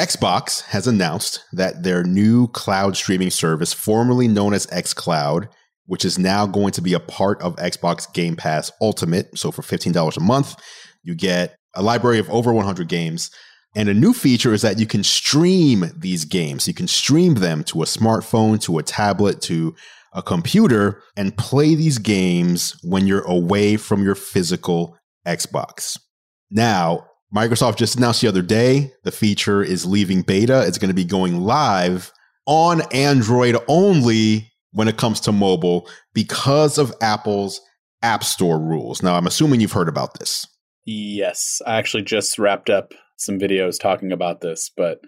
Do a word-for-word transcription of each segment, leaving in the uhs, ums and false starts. Xbox has announced that their new cloud streaming service, formerly known as xCloud, which is now going to be a part of Xbox Game Pass Ultimate. So for fifteen dollars a month, you get a library of over one hundred games. And a new feature is that you can stream these games. You can stream them to a smartphone, to a tablet, to a computer, and play these games when you're away from your physical Xbox. Now, Microsoft just announced the other day, the feature is leaving beta. It's going to be going live on Android only when it comes to mobile because of Apple's App Store rules. Now, I'm assuming you've heard about this. Yes, I actually just wrapped up some videos talking about this, but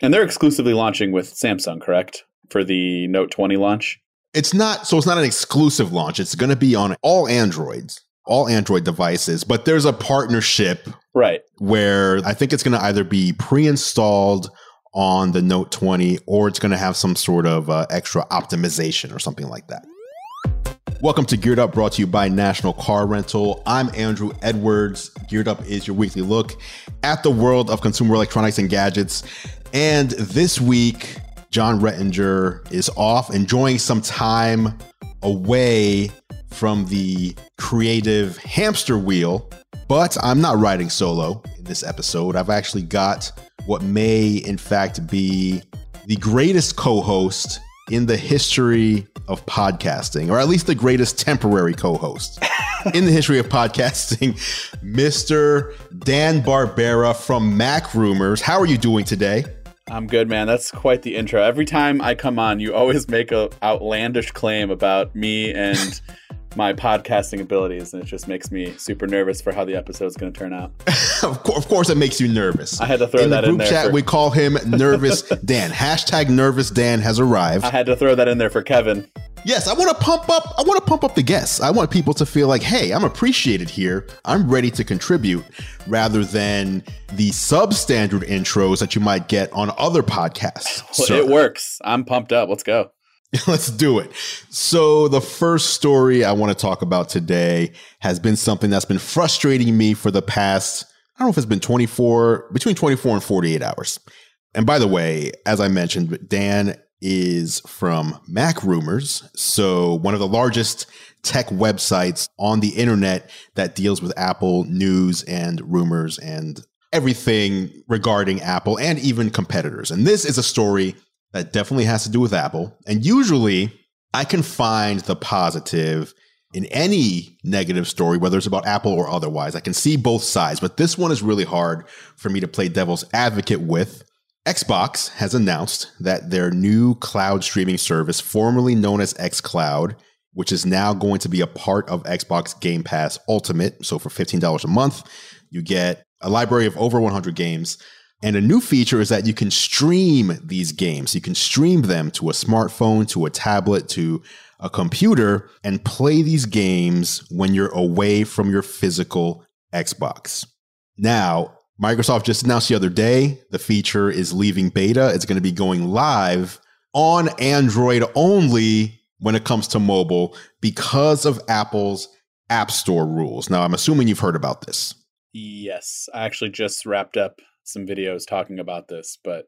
and they're exclusively launching with Samsung, correct? For the Note twenty launch? It's not, so it's not an exclusive launch. It's going to be on all Androids, all Android devices, but there's a partnership, right? Where I think it's going to either be pre-installed on the Note twenty or it's going to have some sort of uh, extra optimization or something like that. Welcome to Geared Up, brought to you by National Car Rental. I'm Andrew Edwards. Geared Up is your weekly look at the world of consumer electronics and gadgets. And this week, John Rettinger is off enjoying some time away from the creative hamster wheel. But I'm not riding solo in this episode. I've actually got what may, in fact, be the greatest co-host in the history of podcasting, or at least the greatest temporary co-host in the history of podcasting, Mister Dan Barbera from MacRumors. How are you doing today? I'm good, man. That's quite the intro. Every time I come on, you always make an outlandish claim about me and my podcasting abilities, and it just makes me super nervous for how the episode's going to turn out. of, co- of course, it makes you nervous. I had to throw in that in there. In the group chat, for... we call him Nervous Dan. Hashtag Nervous Dan has arrived. I had to throw that in there for Kevin. Yes, I want to pump up. I want to pump up the guests. I want people to feel like, hey, I'm appreciated here. I'm ready to contribute, rather than the substandard intros that you might get on other podcasts. Well, so, it works. I'm pumped up. Let's go. Let's do it. So the first story I want to talk about today has been something that's been frustrating me for the past, I don't know if it's been twenty-four, between twenty-four and forty-eight hours. And by the way, as I mentioned, Dan is from MacRumors, so one of the largest tech websites on the internet that deals with Apple news and rumors and everything regarding Apple and even competitors. And this is a story that definitely has to do with Apple. And usually I can find the positive in any negative story, whether it's about Apple or otherwise. I can see both sides, but this one is really hard for me to play devil's advocate with. Xbox has announced that their new cloud streaming service, formerly known as xCloud, which is now going to be a part of Xbox Game Pass Ultimate. So for fifteen dollars a month, you get a library of over one hundred games. And a new feature is that you can stream these games. You can stream them to a smartphone, to a tablet, to a computer, and play these games when you're away from your physical Xbox. Now, Microsoft just announced the other day, the feature is leaving beta. It's going to be going live on Android only when it comes to mobile because of Apple's App Store rules. Now, I'm assuming you've heard about this. Yes, I actually just wrapped up some videos talking about this, but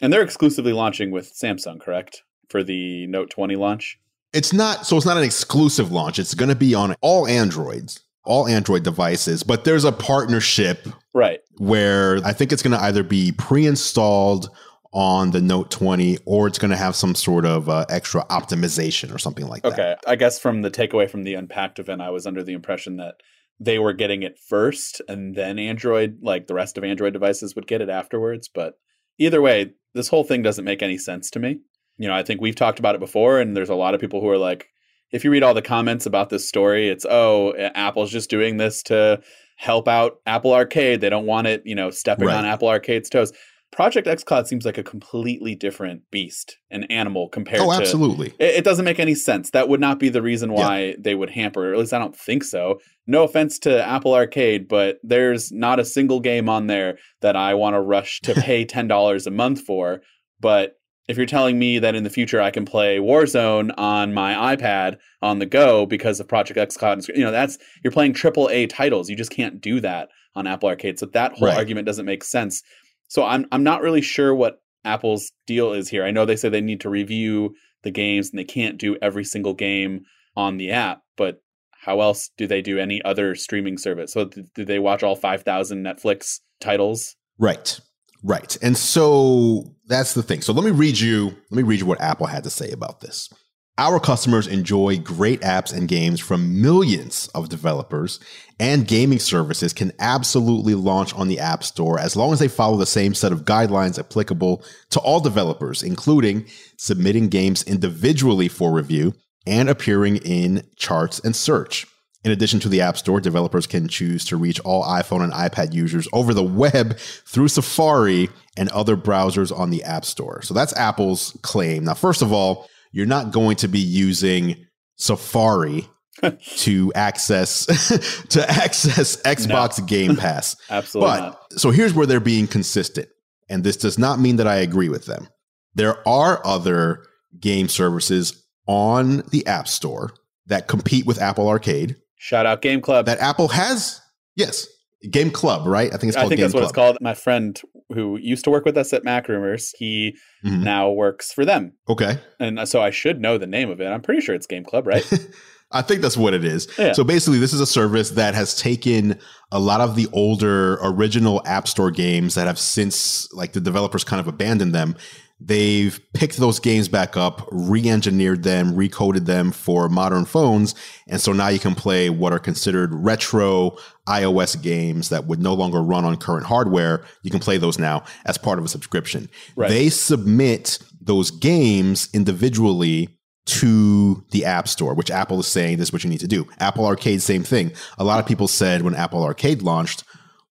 and they're exclusively launching with Samsung, correct? For the Note twenty launch? It's not, so it's not an exclusive launch. It's going to be on all Androids, all Android devices, but there's a partnership, right? Where I think it's going to either be pre-installed on the Note twenty or it's going to have some sort of uh, extra optimization or something like okay. that. Okay. I guess from the takeaway from the Unpacked event, I was under the impression that they were getting it first and then Android, like the rest of Android devices, would get it afterwards. But either way, this whole thing doesn't make any sense to me. You know, I think we've talked about it before, and there's a lot of people who are like, if you read all the comments about this story, it's, oh, Apple's just doing this to help out Apple Arcade. They don't want it, you know, stepping right on Apple Arcade's toes. Project X Cloud seems like a completely different beast, an animal compared oh, to... Oh, absolutely. It, it doesn't make any sense. That would not be the reason why yeah. they would hamper, or at least I don't think so. No offense to Apple Arcade, but there's not a single game on there that I want to rush to pay ten dollars a month for. But if you're telling me that in the future I can play Warzone on my iPad on the go because of Project X Cloud, you know, that's, you're playing triple A titles. You just can't do that on Apple Arcade. So that whole right. argument doesn't make sense. So I'm I'm not really sure what Apple's deal is here. I know they say they need to review the games and they can't do every single game on the app, but how else do they do any other streaming service? So th- do they watch all five thousand Netflix titles? Right. Right. And so that's the thing. So let me read you, let me read you what Apple had to say about this. Our customers enjoy great apps and games from millions of developers, and gaming services can absolutely launch on the App Store as long as they follow the same set of guidelines applicable to all developers, including submitting games individually for review and appearing in charts and search. In addition to the App Store, developers can choose to reach all iPhone and iPad users over the web through Safari and other browsers on the App Store. So that's Apple's claim. Now, first of all, you're not going to be using Safari to access to access Xbox no. Game Pass. Absolutely but, not. So here's where they're being consistent. And this does not mean that I agree with them. There are other game services on the App Store that compete with Apple Arcade. Shout out Game Club. That Apple has. Yes. Game Club, right? I think it's called Game Club. I think that's what it's called. My friend who used to work with us at MacRumors, he mm-hmm. now works for them. Okay. And so I should know the name of it. I'm pretty sure it's Game Club, right? I think that's what it is. Yeah. So basically, this is a service that has taken a lot of the older original App Store games that have since, like, the developers kind of abandoned them. They've picked those games back up, re-engineered them, recoded them for modern phones. And so now you can play what are considered retro iOS games that would no longer run on current hardware. You can play those now as part of a subscription. Right. They submit those games individually to the App Store, which Apple is saying this is what you need to do. Apple Arcade, same thing. A lot of people said when Apple Arcade launched,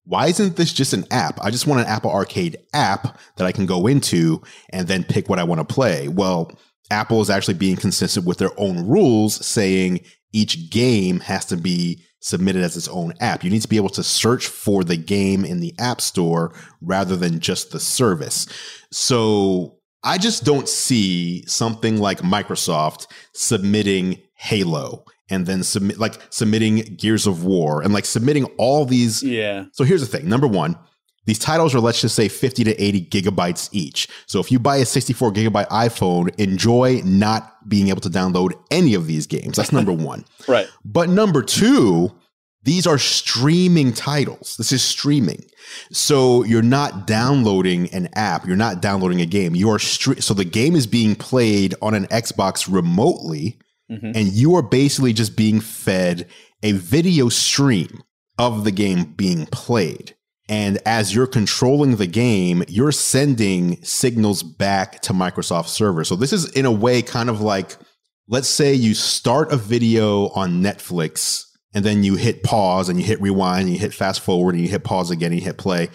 why isn't this just an app? I just want an Apple Arcade app that I can go into and then pick what I want to play. Well, Apple is actually being consistent with their own rules, saying each game has to be submitted as its own app. You need to be able to search for the game in the App Store rather than just the service. So I just don't see something like Microsoft submitting Halo and then submit like submitting Gears of War and like submitting all these. Yeah. So here's the thing. Number one, these titles are, let's just say, fifty to eighty gigabytes each. So if you buy a sixty-four gigabyte iPhone, enjoy not being able to download any of these games. That's number one. Right. But number two, these are streaming titles. This is streaming. So you're not downloading an app. You're not downloading a game. You are stre- So the game is being played on an Xbox remotely. Mm-hmm. And you are basically just being fed a video stream of the game being played. And as you're controlling the game, you're sending signals back to Microsoft server. So this is, in a way, kind of like, let's say you start a video on Netflix and then you hit pause and you hit rewind and you hit fast forward and you hit pause again and you hit play.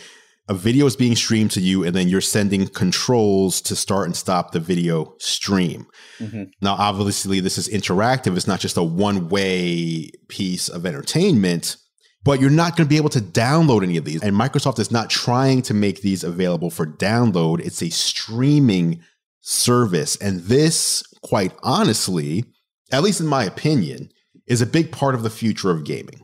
A video is being streamed to you, and then you're sending controls to start and stop the video stream. Mm-hmm. Now, obviously, this is interactive. It's not just a one-way piece of entertainment, but you're not going to be able to download any of these. And Microsoft is not trying to make these available for download. It's a streaming service. And this, quite honestly, at least in my opinion, is a big part of the future of gaming.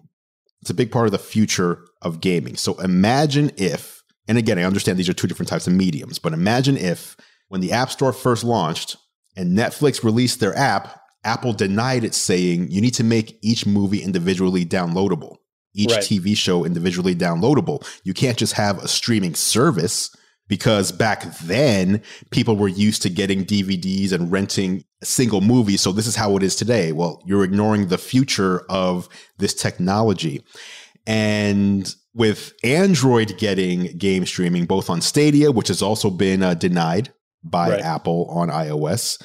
It's a big part of the future of gaming. So imagine if, and again, I understand these are two different types of mediums, but imagine if when the App Store first launched and Netflix released their app, Apple denied it, saying you need to make each movie individually downloadable, each right. T V show individually downloadable. You can't just have a streaming service, because back then people were used to getting D V Ds and renting a single movie. So this is how it is today. Well, you're ignoring the future of this technology. And with Android getting game streaming, both on Stadia, which has also been uh, denied by right. Apple on iOS,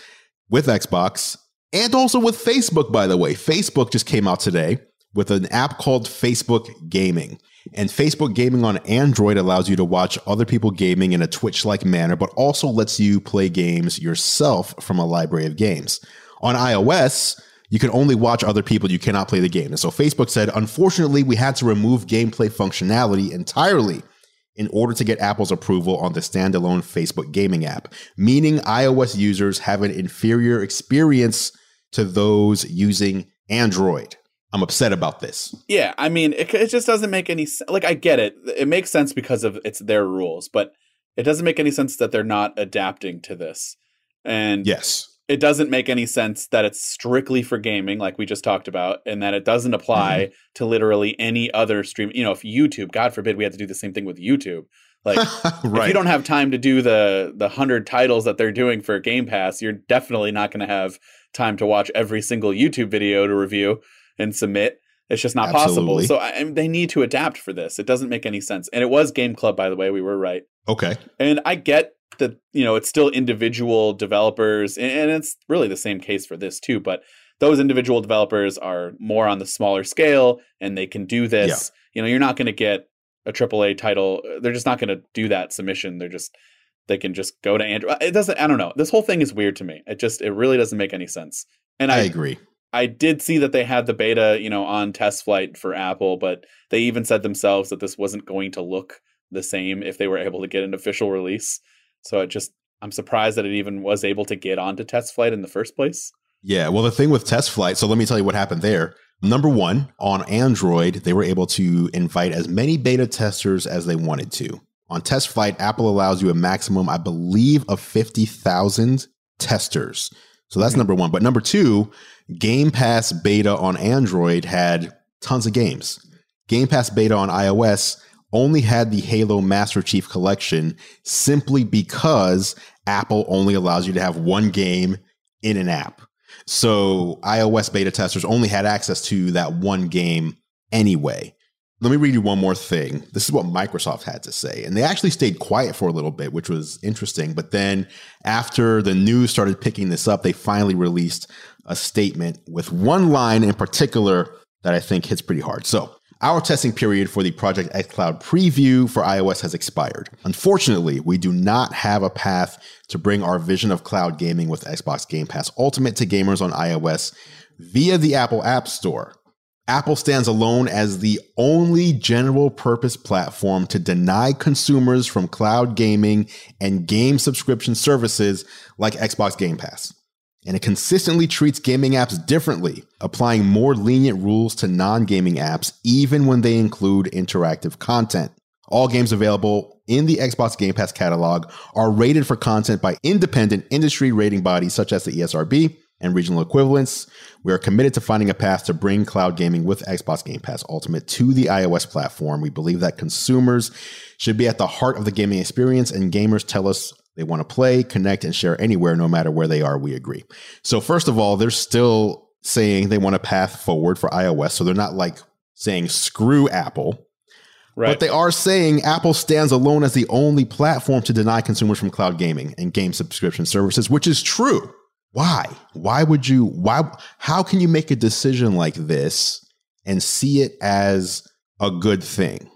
with Xbox, and also with Facebook, by the way. Facebook just came out today with an app called Facebook Gaming. And Facebook Gaming on Android allows you to watch other people gaming in a Twitch-like manner, but also lets you play games yourself from a library of games. On iOS, you can only watch other people. You cannot play the game. And so Facebook said, unfortunately, we had to remove gameplay functionality entirely in order to get Apple's approval on the standalone Facebook gaming app, meaning iOS users have an inferior experience to those using Android. I'm upset about this. Yeah, I mean, it, it just doesn't make any sense. Like, I get it. It makes sense because of it's their rules, but it doesn't make any sense that they're not adapting to this. And yes, it doesn't make any sense that it's strictly for gaming, like we just talked about, and that it doesn't apply mm-hmm. to literally any other stream. You know, if YouTube, God forbid, we had to do the same thing with YouTube. Like, right. if you don't have time to do the the hundred titles that they're doing for Game Pass, you're definitely not going to have time to watch every single YouTube video to review and submit. It's just not Absolutely. possible. So I, they need to adapt for this. It doesn't make any sense. And it was Game Club, by the way. We were right. Okay. And I get that, you know, it's still individual developers. And it's really the same case for this, too. But those individual developers are more on the smaller scale and they can do this. Yeah. You know, you're not going to get a triple A title. They're just not going to do that submission. They're just they can just go to Android. It doesn't. I don't know. This whole thing is weird to me. It just it really doesn't make any sense. And I, I agree. I did see that they had the beta, you know, on test flight for Apple, but they even said themselves that this wasn't going to look the same if they were able to get an official release. So it just, I'm surprised that it even was able to get onto test flight in the first place. Yeah. Well, the thing with test flight. So let me tell you what happened there. Number one, on Android, they were able to invite as many beta testers as they wanted to. On test flight, Apple allows you a maximum, I believe, of fifty thousand testers. So that's number one. But number two, Game Pass beta on Android had tons of games. Game Pass beta on iOS only had the Halo Master Chief Collection simply because Apple only allows you to have one game in an app. So iOS beta testers only had access to that one game anyway. Let me read you one more thing. This is what Microsoft had to say. And they actually stayed quiet for a little bit, which was interesting. But then after the news started picking this up, they finally released a statement with one line in particular that I think hits pretty hard. So our testing period for the Project X Cloud preview for iOS has expired. Unfortunately, we do not have a path to bring our vision of cloud gaming with Xbox Game Pass Ultimate to gamers on iOS via the Apple App Store. Apple stands alone as the only general-purpose platform to deny consumers from cloud gaming and game subscription services like Xbox Game Pass. And it consistently treats gaming apps differently, applying more lenient rules to non-gaming apps, even when they include interactive content. All games available in the Xbox Game Pass catalog are rated for content by independent industry rating bodies such as the E S R B and regional equivalents. We are committed to finding a path to bring cloud gaming with Xbox Game Pass Ultimate to the iOS platform. We believe that consumers should be at the heart of the gaming experience, and gamers tell us they want to play, connect, and share anywhere, no matter where they are. We agree. So first of all, they're still saying they want a path forward for iOS. So they're not like saying screw Apple. Right. But they are saying Apple stands alone as the only platform to deny consumers from cloud gaming and game subscription services, which is true. Why? Why would you? Why? How can you make a decision like this and see it as a good thing?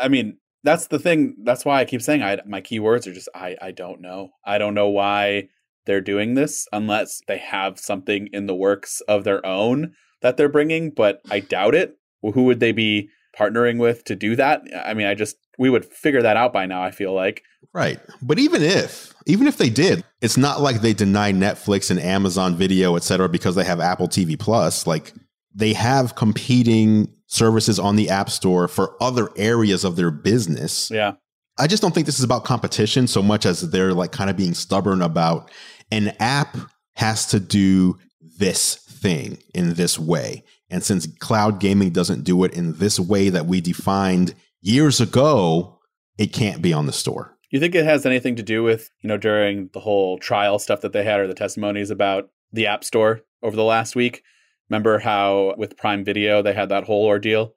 I mean, that's the thing. That's why I keep saying I, my keywords are just I, I don't know. I don't know why they're doing this unless they have something in the works of their own that they're bringing. But I doubt it. Well, who would they be partnering with to do that? I mean, I just we would figure that out by now, I feel like. Right. But even if even if they did, it's not like they deny Netflix and Amazon Video, et cetera, because they have Apple T V Plus. Like they have competing services on the App Store for other areas of their business. Yeah. I just don't think this is about competition so much as they're like kind of being stubborn about an app has to do this thing in this way. And since cloud gaming doesn't do it in this way that we defined years ago, it can't be on the store. You think it has anything to do with, you know, during the whole trial stuff that they had or the testimonies about the App Store over the last week? Remember how with Prime Video, they had that whole ordeal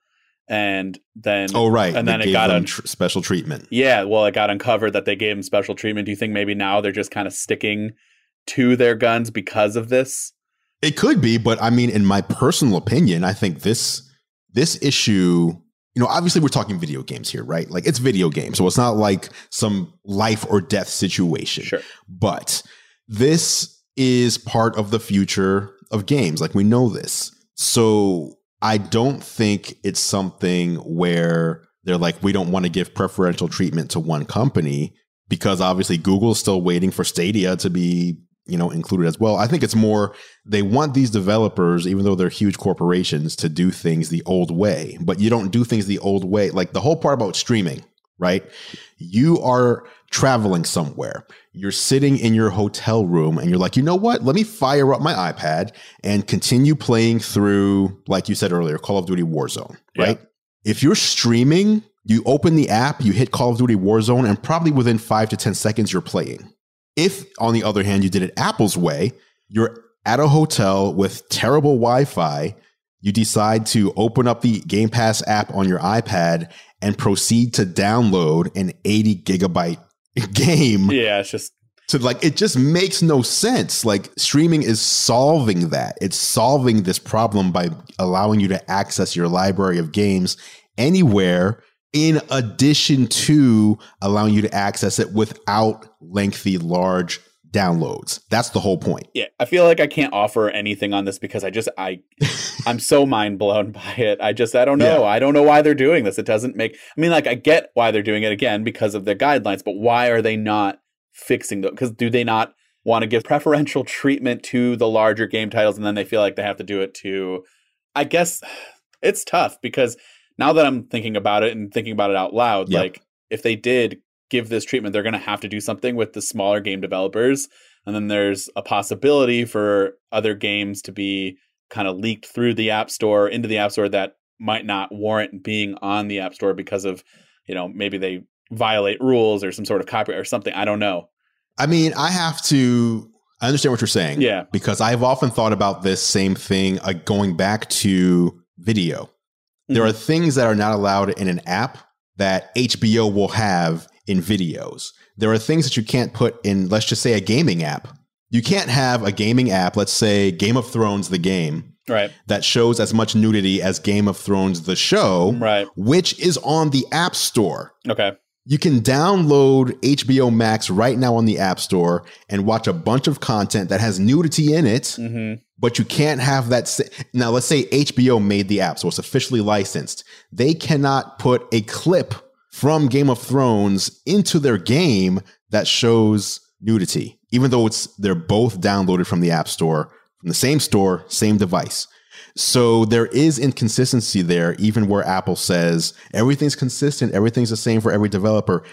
and then. Oh, right. And then it got a tr- special treatment. Yeah. Well, it got uncovered that they gave them special treatment. Do you think maybe now they're just kind of sticking to their guns because of this? It could be. But I mean, in my personal opinion, I think this this issue, you know, obviously we're talking video games here, right? Like it's video games. So it's not like some life or death situation. Sure. But this is part of the future of games. Like we know this. So I don't think it's something where they're like, we don't want to give preferential treatment to one company because obviously Google's still waiting for Stadia to be, you know, included as well. I think it's more they want these developers, even though they're huge corporations, to do things the old way, but you don't do things the old way. Like the whole part about streaming, right? You are traveling somewhere, you're sitting in your hotel room and you're like, you know what, let me fire up my iPad and continue playing through, like you said earlier, Call of Duty Warzone, yeah. right? If you're streaming, you open the app, you hit Call of Duty Warzone, and probably within five to ten seconds, you're playing. If, on the other hand, you did it Apple's way, you're at a hotel with terrible Wi-Fi, you decide to open up the Game Pass app on your iPad and proceed to download an eighty gigabyte game. Yeah, it's just to like it just makes no sense. Like, streaming is solving that. It's solving this problem by allowing you to access your library of games anywhere, in addition to allowing you to access it without lengthy, large downloads. That's the whole point. Yeah, I feel like I can't offer anything on this because I just I I'm so mind blown by it. I just I don't know. Yeah. I don't know why they're doing this. It doesn't make I mean like I get why they're doing it, again, because of the guidelines, but why are they not fixing them? Because do they not want to give preferential treatment to the larger game titles, and then they feel like they have to do it to, I guess it's tough because now that I'm thinking about it and thinking about it out loud, yep. like if they did give this treatment, they're going to have to do something with the smaller game developers. And then there's a possibility for other games to be kind of leaked through the App Store into the App Store that might not warrant being on the App Store because of, you know, maybe they violate rules or some sort of copyright or something. I don't know. I mean, I have to, I understand what you're saying. Yeah. Because I've often thought about this same thing, uh, going back to video. Mm-hmm. There are things that are not allowed in an app that H B O will have in videos. There are things that you can't put in, let's just say, a gaming app. You can't have a gaming app, let's say Game of Thrones, the game, right, that shows as much nudity as Game of Thrones, the show, right, which is on the App Store. Okay. You can download H B O Max right now on the App Store and watch a bunch of content that has nudity in it, mm-hmm. but you can't have that. Sa- now, let's say H B O made the app, so it's officially licensed. They cannot put a clip from Game of Thrones into their game that shows nudity, even though it's they're both downloaded from the App Store, from the same store, same device. So there is inconsistency there, even where Apple says everything's consistent, everything's the same for every developer.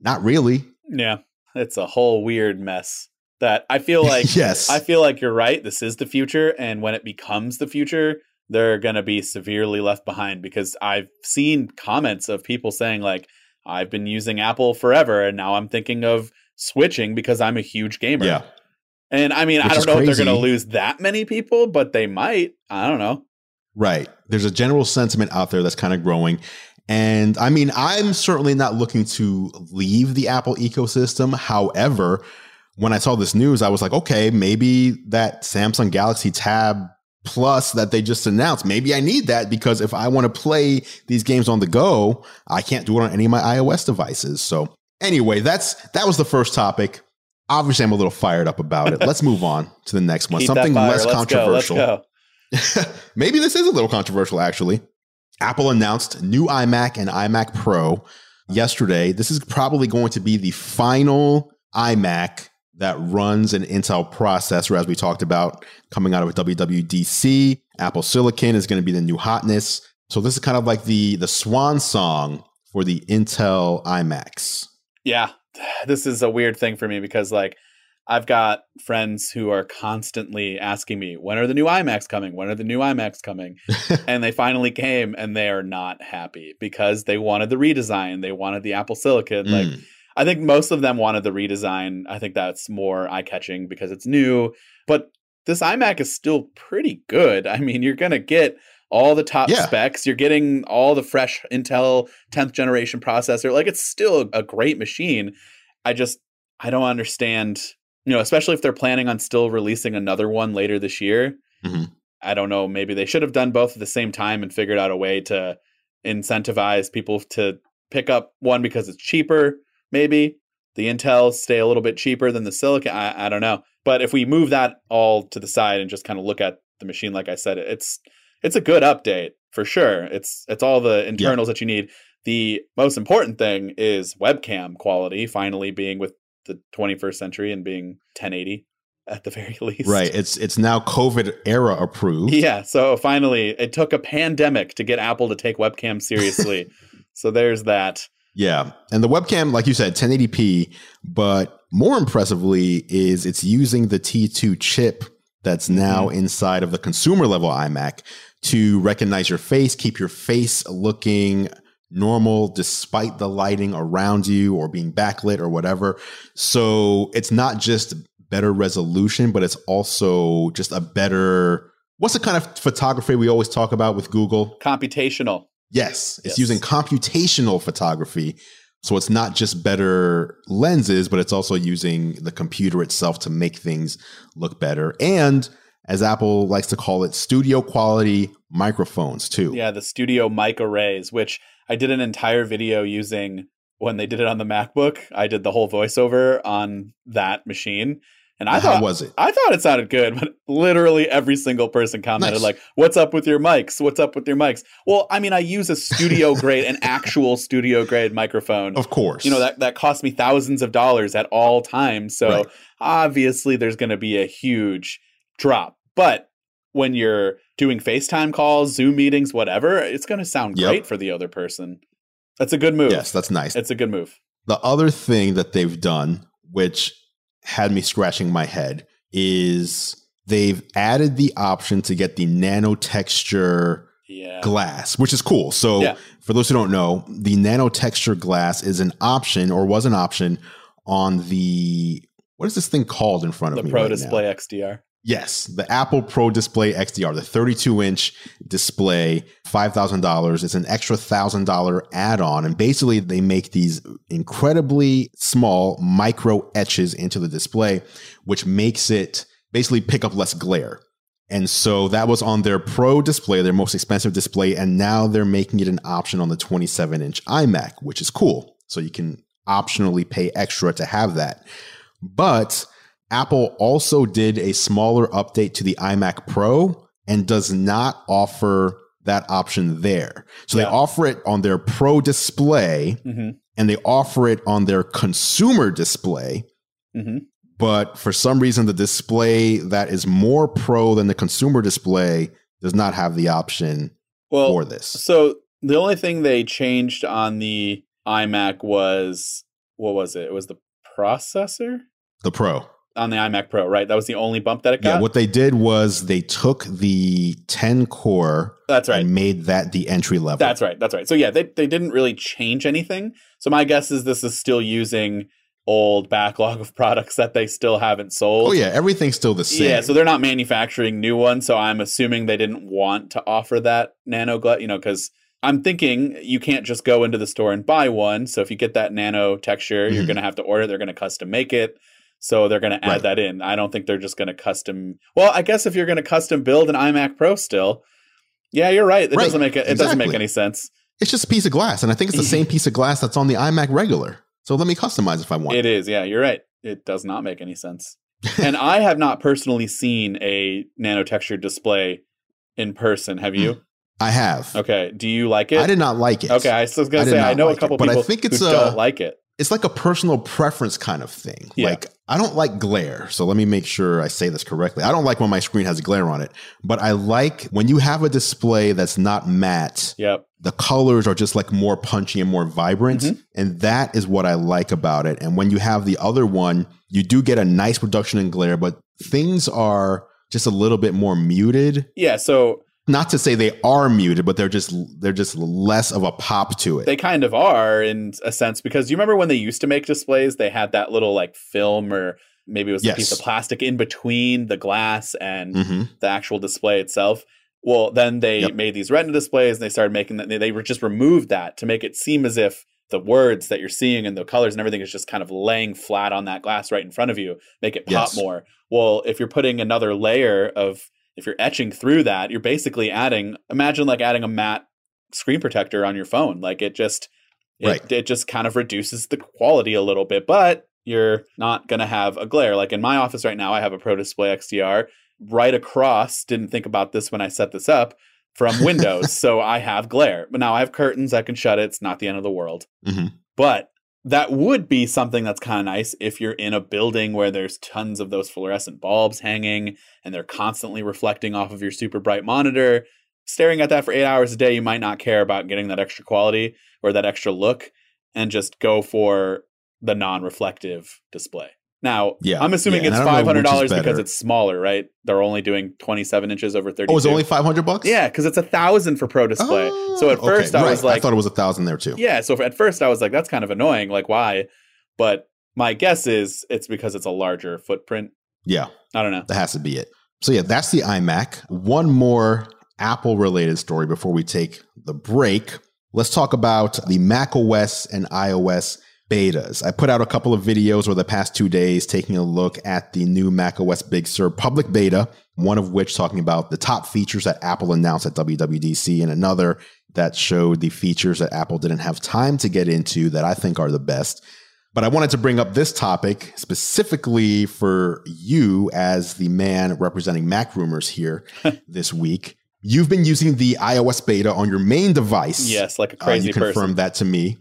Not really. Yeah, it's a whole weird mess that I feel like yes. I feel like you're right. This is the future. And when it becomes the future, they're going to be severely left behind, because I've seen comments of people saying, like, I've been using Apple forever and now I'm thinking of switching because I'm a huge gamer. Yeah. And I mean, Which I don't know crazy. if they're going to lose that many people, but they might. I don't know. Right. There's a general sentiment out there that's kind of growing. And I mean, I'm certainly not looking to leave the Apple ecosystem. However, when I saw this news, I was like, okay, maybe that Samsung Galaxy Tab Plus that they just announced, maybe I need that, because if I want to play these games on the go, I can't do it on any of my iOS devices. So anyway, that's that was the first topic. Obviously, I'm a little fired up about it. Let's move on to the next one. Keep Something less let's controversial. Go, let's go. Maybe this is a little controversial, actually. Apple announced new iMac and iMac Pro yesterday. This is probably going to be the final iMac that runs an Intel processor, as we talked about, coming out of W W D C. Apple Silicon is going to be the new hotness. So this is kind of like the, the swan song for the Intel iMacs. Yeah, this is a weird thing for me because, like, I've got friends who are constantly asking me, when are the new iMacs coming? When are the new iMacs coming? And they finally came, and they are not happy because they wanted the redesign. They wanted the Apple Silicon. Mm. Like, I think most of them wanted the redesign. I think that's more eye-catching because it's new. But this iMac is still pretty good. I mean, you're going to get all the top yeah. specs. You're getting all the fresh Intel tenth generation processor. Like, it's still a great machine. I just, I don't understand, you know, especially if they're planning on still releasing another one later this year. Mm-hmm. I don't know. Maybe they should have done both at the same time and figured out a way to incentivize people to pick up one because it's cheaper. Maybe the Intel stay a little bit cheaper than the Silicon. I, I don't know. But if we move that all to the side and just kind of look at the machine, like I said, it's it's a good update for sure. It's it's all the internals yeah. that you need. The most important thing is webcam quality finally being with the twenty-first century and being ten eighty at the very least. Right. It's it's now COVID era approved. Yeah. So finally, it took a pandemic to get Apple to take webcam seriously. So there's that. Yeah. And the webcam, like you said, ten eighty p, but more impressively is it's using the T two chip that's now mm-hmm. inside of the consumer level iMac to recognize your face, keep your face looking normal despite the lighting around you or being backlit or whatever. So it's not just better resolution, but it's also just a better, what's the kind of photography we always talk about with Google? Computational. Yes, it's yes. using computational photography. So it's not just better lenses, but it's also using the computer itself to make things look better. And as Apple likes to call it, studio quality microphones too. Yeah, the studio mic arrays, which I did an entire video using when they did it on the MacBook. I did the whole voiceover on that machine. And I How thought was it? I thought it sounded good, but literally every single person commented nice. like, what's up with your mics? What's up with your mics? Well, I mean, I use a studio grade, an actual studio grade microphone. Of course. You know, that, that cost me thousands of dollars at all times. So right. obviously there's going to be a huge drop. But when you're doing FaceTime calls, Zoom meetings, whatever, it's going to sound yep. great for the other person. That's a good move. Yes, that's nice. It's a good move. The other thing that they've done, which had me scratching my head, is they've added the option to get the nano texture yeah. glass, which is cool. So yeah. for those who don't know, the nano texture glass is an option, or was an option, on the, what is this thing called in front of the me? The Pro right Display now? X D R. Yes, the Apple Pro Display X D R, the thirty-two inch display, five thousand dollars. It's an extra one thousand dollars add-on. And basically, they make these incredibly small micro etches into the display, which makes it basically pick up less glare. And so that was on their Pro display, their most expensive display. And now they're making it an option on the twenty-seven inch iMac, which is cool. So you can optionally pay extra to have that. But Apple also did a smaller update to the iMac Pro and does not offer that option there. So yeah. they offer it on their Pro display mm-hmm. and they offer it on their consumer display. Mm-hmm. But for some reason, the display that is more Pro than the consumer display does not have the option well, for this. So the only thing they changed on the iMac was, what was it? It was the processor? The Pro. On the iMac Pro, right? That was the only bump that it got? Yeah, what they did was they took the ten core that's right. and made that the entry level. That's right. That's right. So yeah, they, they didn't really change anything. So my guess is this is still using old backlog of products that they still haven't sold. Oh yeah, everything's still the same. Yeah, so they're not manufacturing new ones. So I'm assuming they didn't want to offer that nano glass, you know, because I'm thinking you can't just go into the store and buy one. So if you get that nano texture, mm-hmm. you're going to have to order. They're going to custom make it. So they're going to add right. that in. I don't think they're just going to custom. Well, I guess if you're going to custom build an iMac Pro still. Yeah, you're right. It right. doesn't make a, it exactly. doesn't make any sense. It's just a piece of glass. And I think it's the same piece of glass that's on the iMac regular. So let me customize if I want. It is. Yeah, you're right. It does not make any sense. And I have not personally seen a nanotexture display in person. Have you? Mm. I have. Okay. Do you like it? I did not like it. Okay. I was going to say, I know like a couple it, people but I think it's who a, don't like it. It's like a personal preference kind of thing. Yeah. Like, I don't like glare. So let me make sure I say this correctly. I don't like when my screen has glare on it, but I like when you have a display that's not matte. Yep. The colors are just like more punchy and more vibrant. Mm-hmm. And that is what I like about it. And when you have the other one, you do get a nice reduction in glare, but things are just a little bit more muted. Yeah. So not to say they are muted, but they're just they're just less of a pop to it. They kind of are in a sense, because you remember when they used to make displays, they had that little like film, or maybe it was yes. a piece of plastic in between the glass and mm-hmm. the actual display itself. Well, then they yep. made these retina displays and they started making that. They, they just removed that to make it seem as if the words that you're seeing and the colors and everything is just kind of laying flat on that glass right in front of you, make it pop yes. more. Well, if you're putting another layer of if you're etching through that, you're basically adding, imagine like adding a matte screen protector on your phone. Like it just, it, right. it just kind of reduces the quality a little bit, but you're not going to have a glare. Like in my office right now, I have a Pro Display X D R right across. Didn't think about this when I set this up, from windows. So I have glare, but now I have curtains. I can shut it. It's not the end of the world, mm-hmm. but that would be something that's kind of nice if you're in a building where there's tons of those fluorescent bulbs hanging and they're constantly reflecting off of your super bright monitor. Staring at that for eight hours a day, you might not care about getting that extra quality or that extra look. and just go for the non-reflective display. Now, yeah, I'm assuming yeah, it's five hundred dollars because it's smaller, right? They're only doing twenty-seven inches over thirty-two. Oh, it's only five hundred bucks? Yeah, because it's one thousand for Pro Display. Oh, so at first okay, I right. was like... I thought it was one thousand there too. Yeah, so at first I was like, that's kind of annoying. Like, why? But my guess is it's because it's a larger footprint. Yeah. I don't know. That has to be it. So yeah, that's the iMac. One more Apple-related story before we take the break. Let's talk about the macOS and iOS betas. I put out a couple of videos over the past two days taking a look at the new macOS Big Sur public beta, one of which talking about the top features that Apple announced at W W D C and another that showed the features that Apple didn't have time to get into that I think are the best. But I wanted to bring up this topic specifically for you as the man representing MacRumors here this week. You've been using the iOS beta on your main device. Yes, like a crazy uh, you person. You confirmed that to me.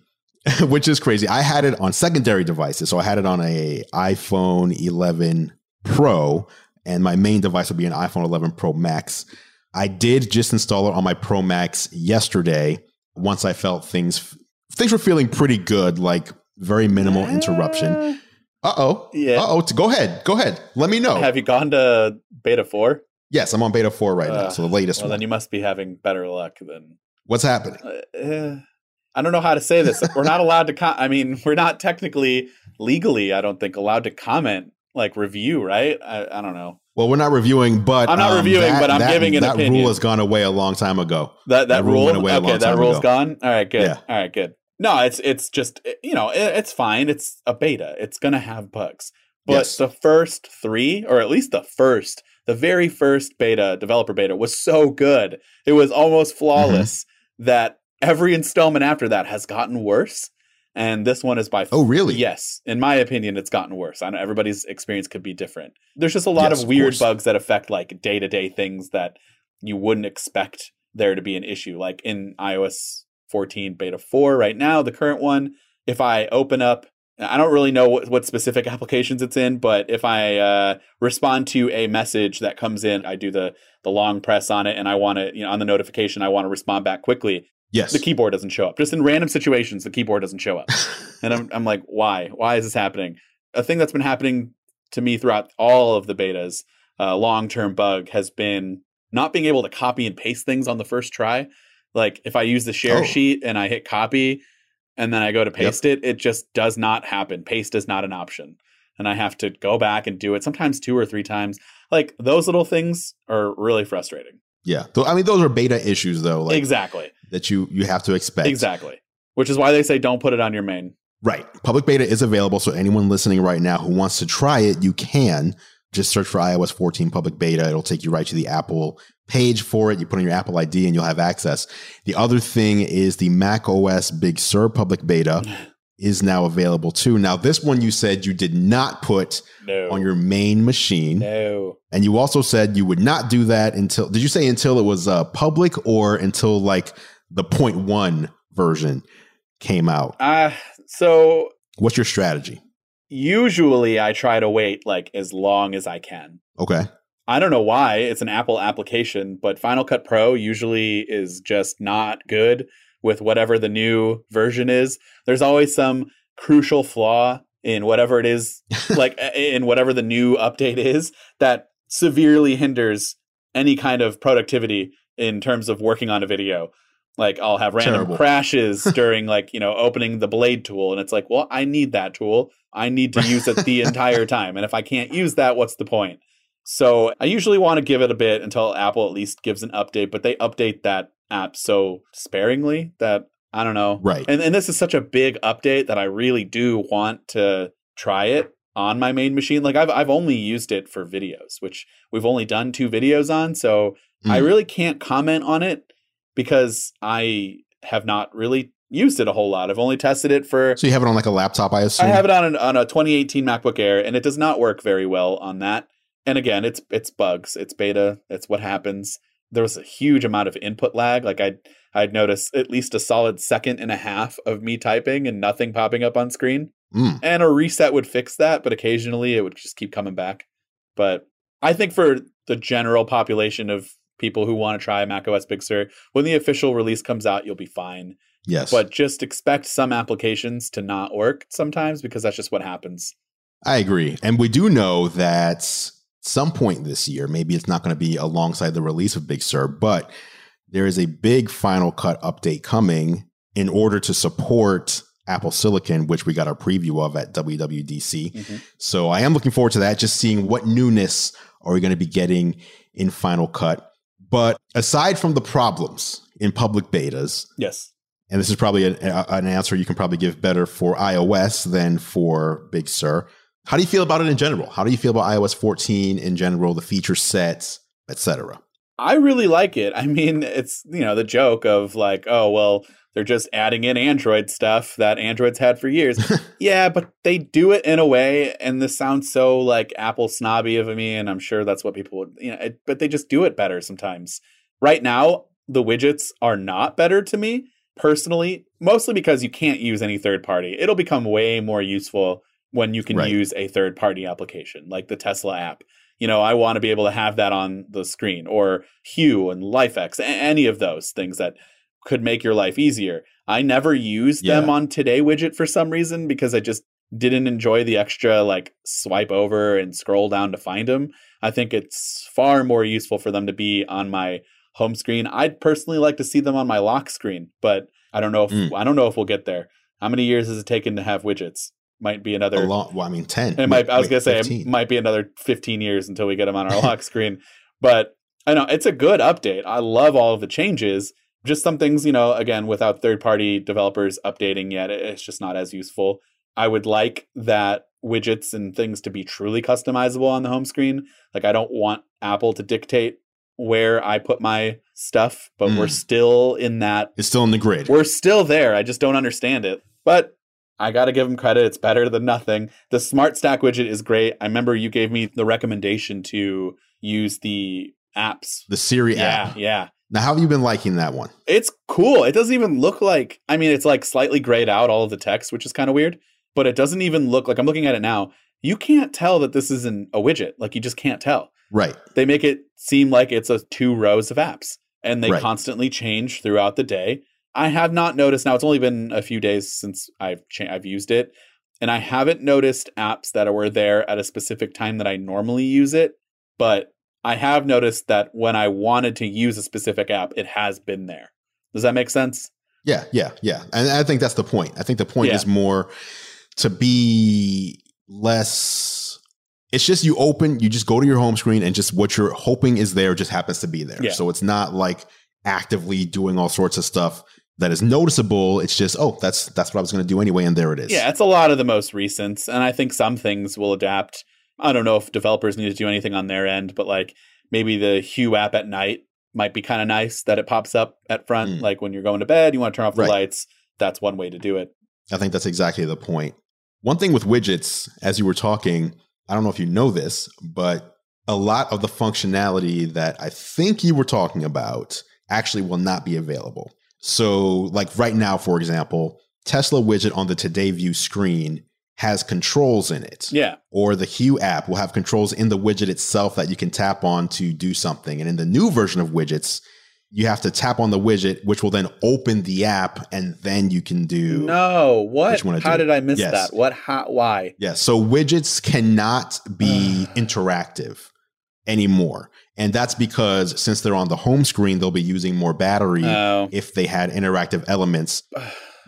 Which is crazy. I had it on secondary devices. So I had it on a iPhone eleven Pro and my main device would be an iPhone eleven Pro Max. I did just install it on my Pro Max yesterday. Once I felt things, things were feeling pretty good, like very minimal interruption. Uh-oh. Yeah. Uh-oh. Go ahead. Go ahead. Let me know. Have you gone to beta four? Yes, I'm on beta four right uh, now. So the latest well, one. Well, then you must be having better luck than... What's happening? Uh, uh... I don't know how to say this. We're not allowed to, com- I mean, we're not technically, legally, I don't think, allowed to comment, like review, right? I, I don't know. Well, we're not reviewing, but I'm not um, reviewing, that, but I'm that, giving an that opinion. That rule has gone away a long time ago. That that, that rule went away okay, a long time ago. Okay, that rule's gone? All right, good. Yeah. All right, good. No, it's it's just, you know, it, it's fine. It's a beta. It's going to have bugs. But yes. The first three, or at least the first, the very first beta, developer beta, was so good. It was almost flawless mm-hmm. that every installment after that has gotten worse, and this one is by oh really yes in my opinion it's gotten worse. I know everybody's experience could be different. There's just a lot yes, of weird of bugs that affect like day-to-day things that you wouldn't expect there to be an issue. Like in iOS fourteen beta four right now, the current one, if I open up, I don't really know what, what specific applications it's in, but if I uh, respond to a message that comes in, I do the the long press on it, and I want to, you know, on the notification, I want to respond back quickly. Yes. The keyboard doesn't show up. Just in random situations, the keyboard doesn't show up. And I'm I'm like, why? Why is this happening? A thing that's been happening to me throughout all of the betas, uh, long-term bug, has been not being able to copy and paste things on the first try. Like if I use the share oh. sheet and I hit copy and then I go to paste yep. it, it just does not happen. Paste is not an option. And I have to go back and do it sometimes two or three times. Like those little things are really frustrating. Yeah. I mean, those are beta issues, though. Like, exactly. That you, you have to expect. Exactly. Which is why they say don't put it on your main. Right. Public beta is available. So anyone listening right now who wants to try it, you can just search for iOS fourteen public beta. It'll take you right to the Apple page for it. You put in your Apple I D and you'll have access. The other thing is the macOS Big Sur public beta is now available, too. Now, this one you said you did not put no. on your main machine. No. And you also said you would not do that until, did you say until it was uh, public or until like the point one version came out? Uh, so what's your strategy? Usually I try to wait like as long as I can. Okay. I don't know why. It's an Apple application, but Final Cut Pro usually is just not good with whatever the new version is. There's always some crucial flaw in whatever it is, like in whatever the new update is, that severely hinders any kind of productivity in terms of working on a video. Like I'll have random Terrible. crashes during like, you know, opening the blade tool. And it's like, well, I need that tool. I need to use it the entire time. And if I can't use that, what's the point? So I usually want to give it a bit until Apple at least gives an update, but they update that app so sparingly that I don't know. Right. And, and this is such a big update that I really do want to try it on my main machine. Like I've I've only used it for videos, which we've only done two videos on. So mm. I really can't comment on it because I have not really used it a whole lot. I've only tested it for... So you have it on like a laptop, I assume? I have it on an, on a twenty eighteen MacBook Air, and it does not work very well on that. And again, it's it's bugs. It's beta. It's what happens. There was a huge amount of input lag. Like I'd, I'd notice at least a solid second and a half of me typing and nothing popping up on screen. Mm. And a reset would fix that, but occasionally it would just keep coming back. But I think for the general population of people who want to try macOS Big Sur, when the official release comes out, you'll be fine. Yes. But just expect some applications to not work sometimes because that's just what happens. I agree. And we do know that some point this year, maybe it's not going to be alongside the release of Big Sur, but there is a big Final Cut update coming in order to support Apple Silicon, which we got a preview of at W W D C. Mm-hmm. So I am looking forward to that, just seeing what newness are we going to be getting in Final Cut. But aside from the problems in public betas, yes, and this is probably an, an answer you can probably give better for iOS than for Big Sur, how do you feel about it in general? How do you feel about iOS fourteen in general, the feature sets, et cetera? I really like it. I mean, it's, you know, the joke of like, oh, well, they're just adding in Android stuff that Android's had for years. Yeah, but they do it in a way, and this sounds so like Apple snobby of me, and I'm sure that's what people would, you know, it, but they just do it better sometimes. Right now, the widgets are not better to me personally, mostly because you can't use any third party. It'll become way more useful when you can right. use a third party application like the Tesla app. You know, I want to be able to have that on the screen, or Hue and LifeX, any of those things that could make your life easier. I never used yeah. them on Today widget for some reason because I just didn't enjoy the extra like swipe over and scroll down to find them. I think it's far more useful for them to be on my home screen. I'd personally like to see them on my lock screen, but I don't know if mm. I don't know if we'll get there. How many years has it taken to have widgets? Might be another a lot. Well, I mean, ten. It might. Wait, I was gonna say fifteen. It might be another fifteen years until we get them on our lock screen. But I know it's a good update. I love all of the changes. Just some things, you know, again, without third-party developers updating yet, it's just not as useful. I would like that widgets and things to be truly customizable on the home screen. Like, I don't want Apple to dictate where I put my stuff, but mm. we're still in that. It's still in the grid. We're still there. I just don't understand it. But I got to give them credit. It's better than nothing. The Smart Stack widget is great. I remember you gave me the recommendation to use the apps. The Siri yeah, app. Yeah, yeah. Now, how have you been liking that one? It's cool. It doesn't even look like, I mean, it's like slightly grayed out all of the text, which is kind of weird, but it doesn't even look like, I'm looking at it now, you can't tell that this isn't a widget. Like, you just can't tell. Right. They make it seem like it's a two rows of apps, and they right. constantly change throughout the day. I have not noticed, now it's only been a few days since I've cha- I've used it, and I haven't noticed apps that were there at a specific time that I normally use it, but I have noticed that when I wanted to use a specific app, it has been there. Does that make sense? Yeah, yeah, yeah. And I think that's the point. I think the point yeah. is more to be less, it's just you open, you just go to your home screen and just what you're hoping is there just happens to be there. Yeah. So it's not like actively doing all sorts of stuff that is noticeable. It's just, oh, that's that's what I was going to do anyway. And there it is. Yeah, it's a lot of the most recents. And I think some things will adapt. I don't know if developers need to do anything on their end, but like maybe the Hue app at night might be kind of nice that it pops up at front. Mm. Like when you're going to bed, you want to turn off the right. lights. That's one way to do it. I think that's exactly the point. One thing with widgets, as you were talking, I don't know if you know this, but a lot of the functionality that I think you were talking about actually will not be available. So like right now, for example, Tesla widget on the Today View screen has controls in it. Yeah. Or the Hue app will have controls in the widget itself that you can tap on to do something. And in the new version of widgets, you have to tap on the widget, which will then open the app, and then you can do. No, what? How did I miss yes. that? What? How, why? Yeah. So widgets cannot be interactive anymore. And that's because since they're on the home screen, they'll be using more battery oh. if they had interactive elements.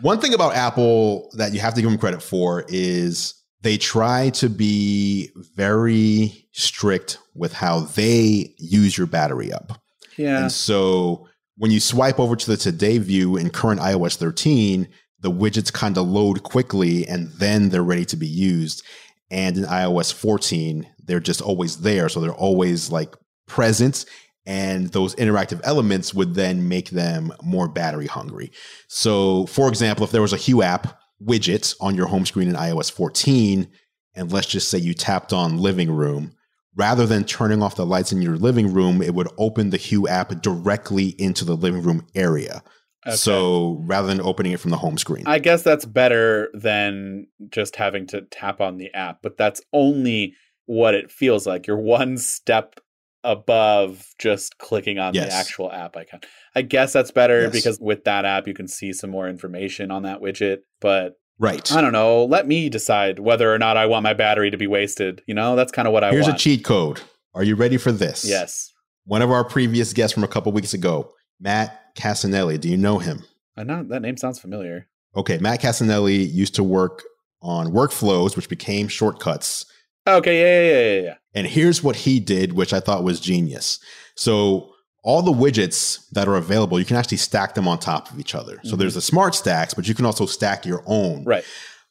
One thing about Apple that you have to give them credit for is they try to be very strict with how they use your battery up. Yeah. And so when you swipe over to the Today View in current iOS thirteen, the widgets kind of load quickly and then they're ready to be used. And in iOS fourteen, they're just always there. So they're always like present. And those interactive elements would then make them more battery hungry. So, for example, if there was a Hue app widget on your home screen in iOS fourteen, and let's just say you tapped on living room, rather than turning off the lights in your living room, it would open the Hue app directly into the living room area. Okay. So rather than opening it from the home screen. I guess that's better than just having to tap on the app, but that's only what it feels like. You're one step above just clicking on yes. the actual app icon. I guess that's better yes. because with that app, you can see some more information on that widget. But right. I don't know. Let me decide whether or not I want my battery to be wasted. You know, that's kind of what I Here's want. Here's a cheat code. Are you ready for this? Yes. One of our previous guests from a couple weeks ago, Matt Casanelli. Do you know him? I know that name sounds familiar. Okay. Matt Casanelli used to work on workflows, which became shortcuts. Okay. Yeah, yeah, yeah, yeah. And here's what he did, which I thought was genius. So all the widgets that are available, you can actually stack them on top of each other. Mm-hmm. So there's the smart stacks, but you can also stack your own. Right.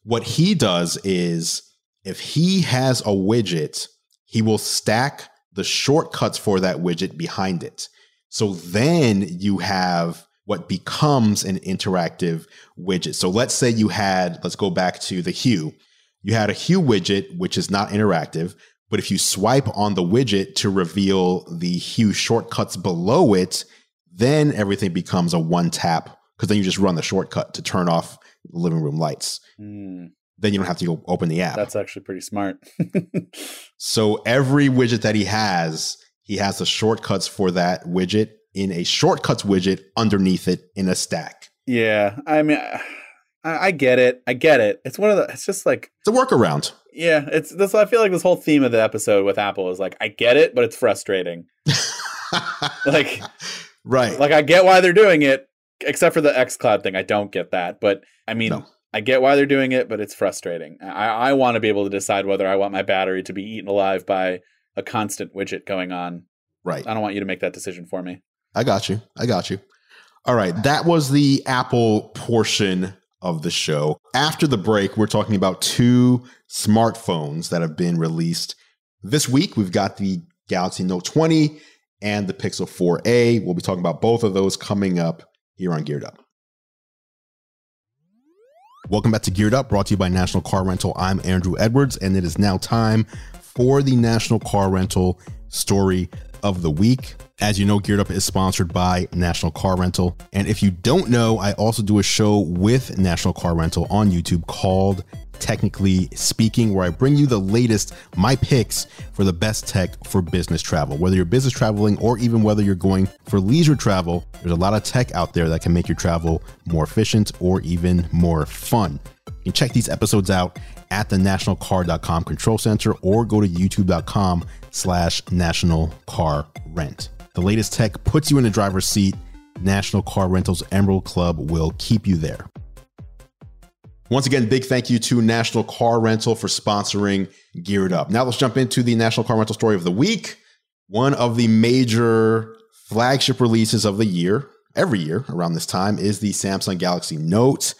What he does is if he has a widget, he will stack the shortcuts for that widget behind it. So then you have what becomes an interactive widget. So let's say you had, let's go back to the Hue. You had a Hue widget, which is not interactive, but if you swipe on the widget to reveal the Hue shortcuts below it, then everything becomes a one tap, because then you just run the shortcut to turn off the living room lights. Mm. Then you don't have to go open the app. That's actually pretty smart. So every widget that he has, he has the shortcuts for that widget in a shortcuts widget underneath it in a stack. Yeah. I mean, I, I get it. I get it. It's one of the, it's just like, it's a workaround. Yeah. It's this. I feel like this whole theme of the episode with Apple is like, I get it, but it's frustrating. Like, right. Like I get why they're doing it, except for the xCloud thing. I don't get that, but I mean, no. I get why they're doing it, but it's frustrating. I, I want to be able to decide whether I want my battery to be eaten alive by a constant widget going on. Right. I don't want you to make that decision for me. I got you. I got you. All right. That was the Apple portion of the show. After the break, we're talking about two smartphones that have been released this week. We've got the Galaxy Note twenty and the Pixel four A. We'll be talking about both of those coming up here on Geared Up. Welcome back to Geared Up, brought to you by National Car Rental. I'm Andrew Edwards, and it is now time for the National Car Rental Story of the Week. As you know, Geared Up is sponsored by National Car Rental. And if you don't know, I also do a show with National Car Rental on YouTube called Technically Speaking, where I bring you the latest, my picks for the best tech for business travel. Whether you're business traveling or even whether you're going for leisure travel, there's a lot of tech out there that can make your travel more efficient or even more fun. You can check these episodes out at the national car dot com control center or go to youtube dot com slash national car rent. The latest tech puts you in the driver's seat. National Car Rental's Emerald Club will keep you there. Once again, big thank you to National Car Rental for sponsoring Geared Up. Now let's jump into the National Car Rental Story of the Week. One of the major flagship releases of the year, every year around this time, is the Samsung Galaxy Note.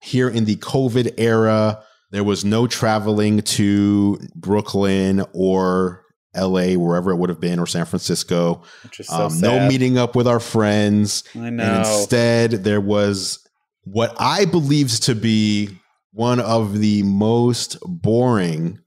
Here in the COVID era, there was no traveling to Brooklyn or L A, wherever it would have been, or San Francisco. Which is so um, sad. No meeting up with our friends. I know. And instead, there was what I believed to be one of the most boring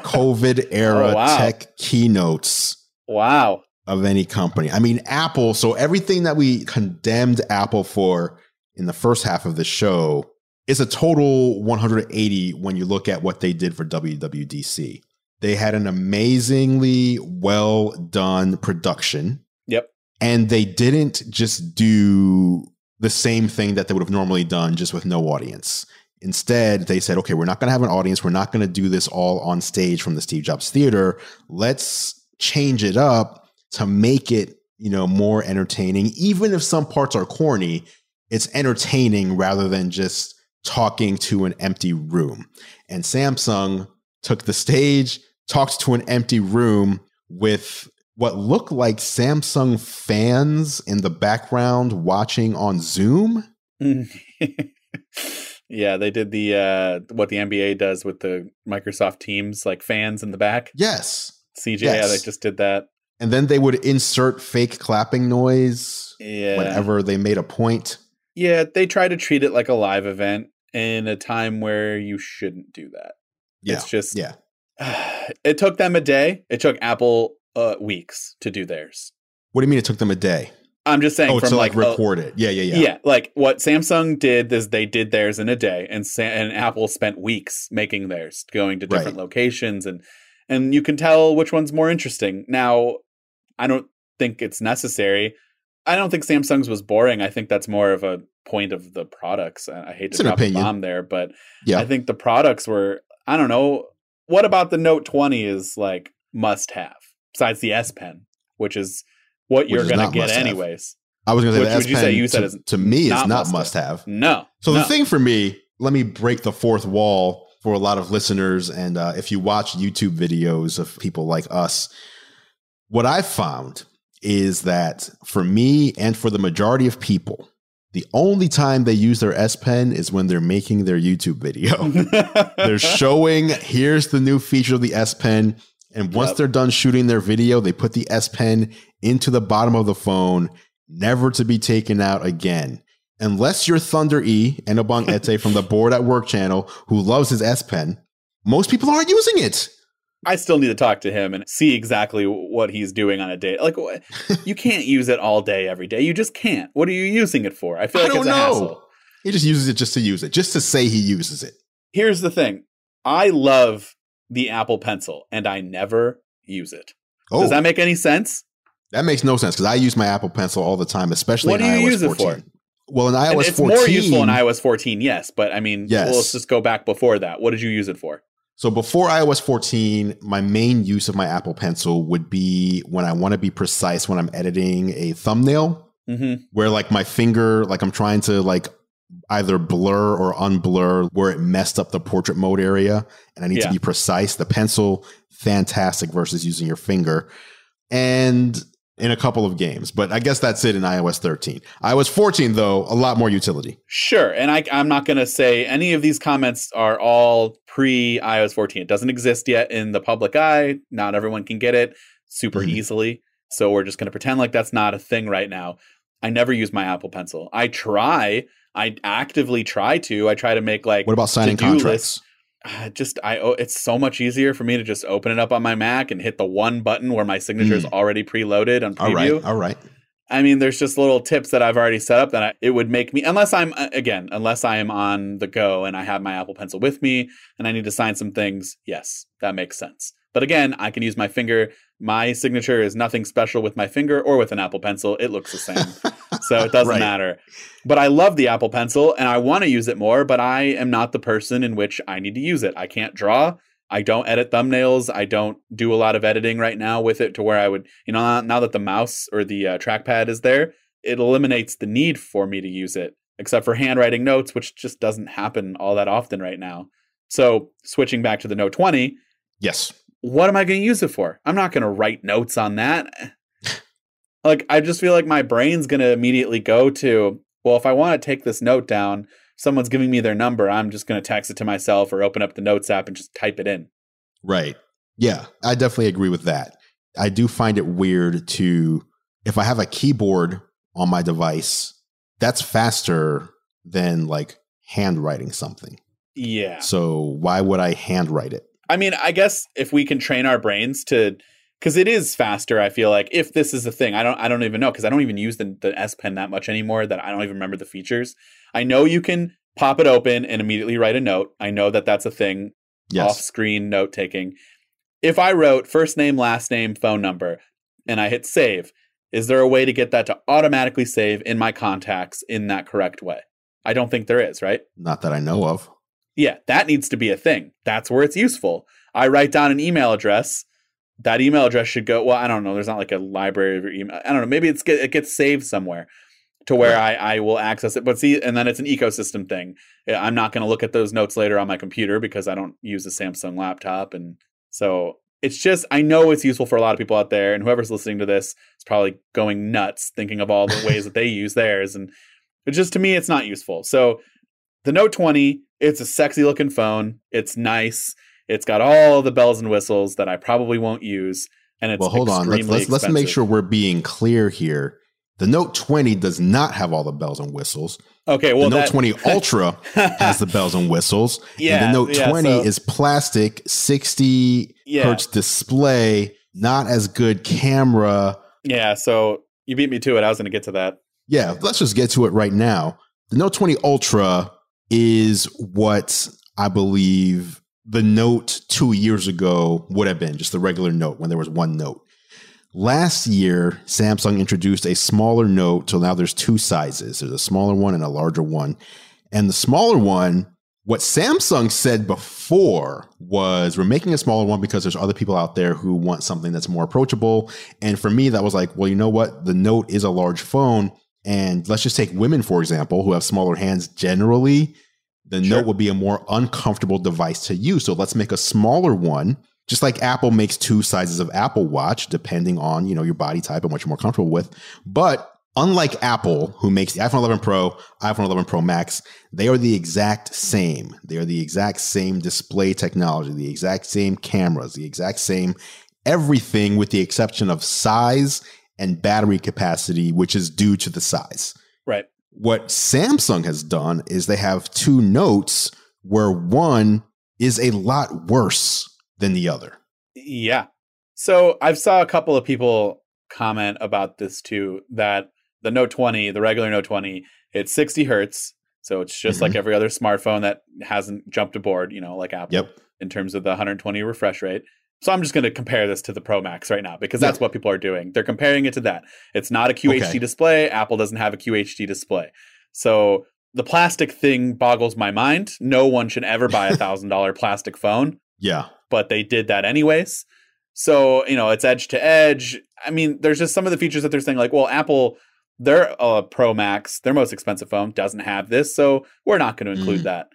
COVID era oh, wow. tech keynotes. Wow. Of any company. I mean, Apple. So everything that we condemned Apple for in the first half of the show, it's a total one hundred eighty when you look at what they did for W W D C. They had an amazingly well done production. Yep. And they didn't just do the same thing that they would have normally done just with no audience. Instead, they said, okay, we're not going to have an audience. We're not going to do this all on stage from the Steve Jobs Theater. Let's change it up to make it, you know, more entertaining. Even if some parts are corny, it's entertaining rather than just talking to an empty room. And Samsung took the stage, talked to an empty room with what looked like Samsung fans in the background watching on Zoom. Yeah, they did the uh, what the N B A does with the Microsoft Teams, like fans in the back. Yes. C J, yes. Yeah, they just did that. And then they would insert fake clapping noise yeah. whenever they made a point. Yeah, they try to treat it like a live event in a time where you shouldn't do that. Yeah, it's just, yeah. Uh, it took them a day. It took Apple uh, weeks to do theirs. What do you mean it took them a day? I'm just saying. Oh, from to like, like record a, it. Yeah, yeah, yeah. Yeah, like what Samsung did is they did theirs in a day, and Sa- and Apple spent weeks making theirs, going to different right. locations, and and you can tell which one's more interesting. Now, I don't think it's necessary. I don't think Samsung's was boring. I think that's more of a point of the products. I hate to drop a bomb there, but yeah. I think the products were, I don't know. What about the Note twenty is like must have, besides the S Pen, which is what which you're going to get anyways. Have. I was going to say, which, the S Pen you say you to, said to me is not, not must have. have. No. So no. the thing for me, let me break the fourth wall for a lot of listeners. And uh, if you watch YouTube videos of people like us, what I found is that for me and for the majority of people, the only time they use their S Pen is when they're making their YouTube video. They're showing, here's the new feature of the S Pen. And once yep. they're done shooting their video, they put the S Pen into the bottom of the phone, never to be taken out again. Unless you're Thunder E and Obong Ete from the Board at Work channel, who loves his S Pen, most people aren't using it. I still need to talk to him and see exactly what he's doing on a day. Like, you can't use it all day, every day. You just can't. What are you using it for? I feel like I don't it's a know. hassle. He just uses it just to use it, just to say he uses it. Here's the thing. I love the Apple Pencil, and I never use it. Oh. Does that make any sense? That makes no sense, because I use my Apple Pencil all the time, especially what in do you iOS use it fourteen. For? Well, in iOS it's fourteen. It's more useful in iOS fourteen, yes. But, I mean, yes. well, let's just go back before that. What did you use it for? So before iOS fourteen, my main use of my Apple Pencil would be when I want to be precise when I'm editing a thumbnail, mm-hmm. where like my finger, like I'm trying to like either blur or unblur where it messed up the portrait mode area, and I need yeah. to be precise. The pencil, fantastic versus using your finger, and in a couple of games. But I guess that's it in iOS thirteen. iOS fourteen, though, a lot more utility. Sure. And I, I'm not going to say any of these comments are all pre-iOS fourteen. It doesn't exist yet in the public eye. Not everyone can get it super mm-hmm. easily. So we're just going to pretend like that's not a thing right now. I never use my Apple Pencil. I try. I actively try to. I try to make like... What about signing contracts? Uh, just I oh, it's so much easier for me to just open it up on my Mac and hit the one button where my signature mm. is already preloaded on preview. All right, all right. I mean, there's just little tips that I've already set up that I, it would make me, unless I'm, again, unless I am on the go and I have my Apple Pencil with me and I need to sign some things. Yes, that makes sense. But again, I can use my finger. My signature is nothing special with my finger or with an Apple Pencil. It looks the same. So it doesn't right. matter. But I love the Apple Pencil and I want to use it more, but I am not the person in which I need to use it. I can't draw. I don't edit thumbnails. I don't do a lot of editing right now with it to where I would, you know, now that the mouse or the uh, trackpad is there, it eliminates the need for me to use it, except for handwriting notes, which just doesn't happen all that often right now. So switching back to the Note twenty. Yes. What am I going to use it for? I'm not going to write notes on that. Like, I just feel like my brain's going to immediately go to, well, if I want to take this note down, someone's giving me their number, I'm just going to text it to myself or open up the Notes app and just type it in. Right. Yeah, I definitely agree with that. I do find it weird to, if I have a keyboard on my device, that's faster than like handwriting something. Yeah. So why would I handwrite it? I mean, I guess if we can train our brains to... Because it is faster, I feel like, if this is a thing. I don't I don't even know, because I don't even use the, the S Pen that much anymore that I don't even remember the features. I know you can pop it open and immediately write a note. I know that that's a thing, yes. Off-screen note-taking. If I wrote first name, last name, phone number, and I hit save, is there a way to get that to automatically save in my contacts in that correct way? I don't think there is, right? Not that I know of. Yeah, that needs to be a thing. That's where it's useful. I write down an email address. That email address should go, well, I don't know. There's not like a library of your email. I don't know. Maybe it's get, it gets saved somewhere to where right. I, I will access it. But see, and then it's an ecosystem thing. I'm not going to look at those notes later on my computer because I don't use a Samsung laptop. And so it's just, I know it's useful for a lot of people out there. And whoever's listening to this is probably going nuts thinking of all the ways that they use theirs. And it just, to me, it's not useful. So the Note twenty, it's a sexy looking phone. It's nice. It's got all the bells and whistles that I probably won't use, and it's well. Hold on, let's let's, let's make sure we're being clear here. The Note twenty does not have all the bells and whistles. Okay, well, the Note that, twenty Ultra has the bells and whistles. Yeah, and the Note yeah, twenty so. is plastic, sixty yeah. hertz display, not as good camera. Yeah, so you beat me to it. I was going to get to that. Yeah, let's just get to it right now. The Note twenty Ultra is what I believe the Note two years ago would have been, just the regular Note when there was one Note. Last year, Samsung introduced a smaller Note, so now there's two sizes. There's a smaller one and a larger one. And the smaller one, what Samsung said before was, we're making a smaller one because there's other people out there who want something that's more approachable. And for me, that was like, well, you know what? The Note is a large phone. And let's just take women, for example, who have smaller hands generally. The sure. Note would be a more uncomfortable device to use. So let's make a smaller one. Just like Apple makes two sizes of Apple Watch, depending on, you know, your body type and what you're more comfortable with. But unlike Apple, who makes the iPhone eleven Pro, iPhone eleven Pro Max, they are the exact same. They are the exact same display technology, the exact same cameras, the exact same everything, with the exception of size and battery capacity, which is due to the size. Right. What Samsung has done is they have two Notes where one is a lot worse than the other. Yeah. So I've saw a couple of people comment about this too, that the Note twenty, the regular Note twenty, it's sixty hertz. So it's just mm-hmm. like every other smartphone that hasn't jumped aboard, you know, like Apple yep. in terms of the one hundred twenty refresh rate. So I'm just going to compare this to the Pro Max right now, because that's yep. what people are doing. They're comparing it to that. It's not a Q H D okay. display. Apple doesn't have a Q H D display. So the plastic thing boggles my mind. No one should ever buy a one thousand dollars plastic phone. Yeah. But they did that anyways. So, you know, it's edge to edge. I mean, there's just some of the features that they're saying, like, well, Apple, their uh, Pro Max, their most expensive phone, doesn't have this. So we're not going to include mm. that.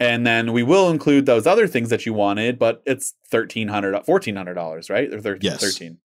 And then we will include those other things that you wanted, but it's thirteen hundred dollars, fourteen hundred dollars, right? Or thir- yes. thirteen.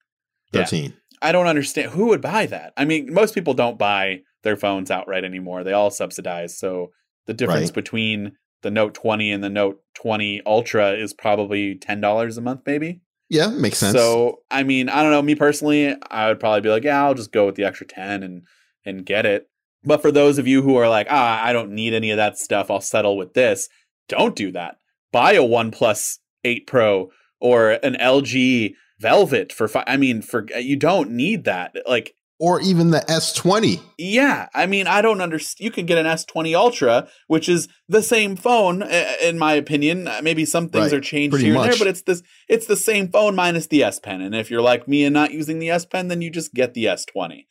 thirteen. Yeah. I don't understand. Who would buy that? I mean, most people don't buy their phones outright anymore. They all subsidize. So the difference right. between the Note twenty and the Note twenty Ultra is probably ten dollars a month, maybe. Yeah, makes sense. So, I mean, I don't know. Me personally, I would probably be like, yeah, I'll just go with the extra ten and and get it. But for those of you who are like, ah, I don't need any of that stuff, I'll settle with this. Don't do that. Buy a OnePlus eight Pro or an L G Velvet for five. I mean, for you don't need that. Like, or even the S twenty. Yeah. I mean, I don't understand. You can get an S twenty Ultra, which is the same phone, in my opinion. Maybe some things right. are changed Pretty here much. and there, but it's this. It's the same phone minus the S Pen. And if you're like me and not using the S Pen, then you just get the S twenty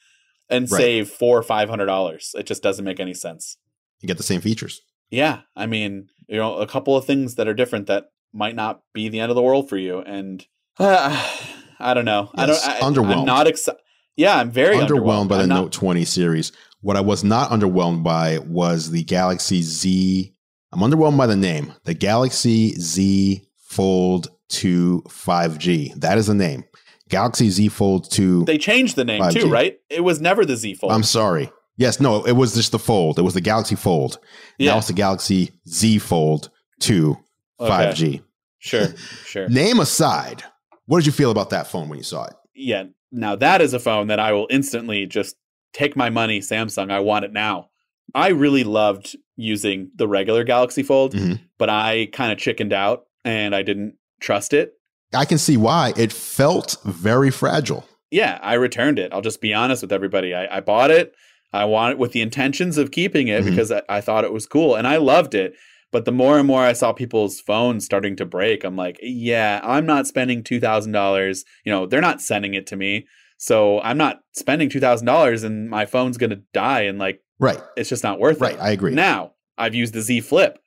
and right. save four or five hundred dollars. It just doesn't make any sense. You get the same features. Yeah. I mean, you know, a couple of things that are different that might not be the end of the world for you. And uh, I don't know. Yes, I don't. I, I'm not excited. Yeah, I'm very underwhelmed, underwhelmed by the not- Note twenty series. What I was not underwhelmed by was the Galaxy Z. I'm underwhelmed by the name. The Galaxy Z Fold two five G. That is the name. Galaxy Z Fold two. They changed the name five G. Too, right? It was never the Z Fold. I'm sorry. Yes, no, it was just the Fold. It was the Galaxy Fold. Yeah. Now it's the Galaxy Z Fold two okay. five G. Sure, sure. Name aside, what did you feel about that phone when you saw it? Yeah. Now that is a phone that I will instantly just take my money, Samsung. I want it now. I really loved using the regular Galaxy Fold, mm-hmm. but I kind of chickened out and I didn't trust it. I can see why. It felt very fragile. Yeah, I returned it. I'll just be honest with everybody. I, I bought it. I want it with the intentions of keeping it mm-hmm. because I, I thought it was cool and I loved it. But the more and more I saw people's phones starting to break, I'm like, yeah, I'm not spending two thousand dollars. You know, they're not sending it to me. So I'm not spending two thousand dollars and my phone's going to die. And like, right. it's just not worth right, it. Right. I agree. Now I've used the Z Flip.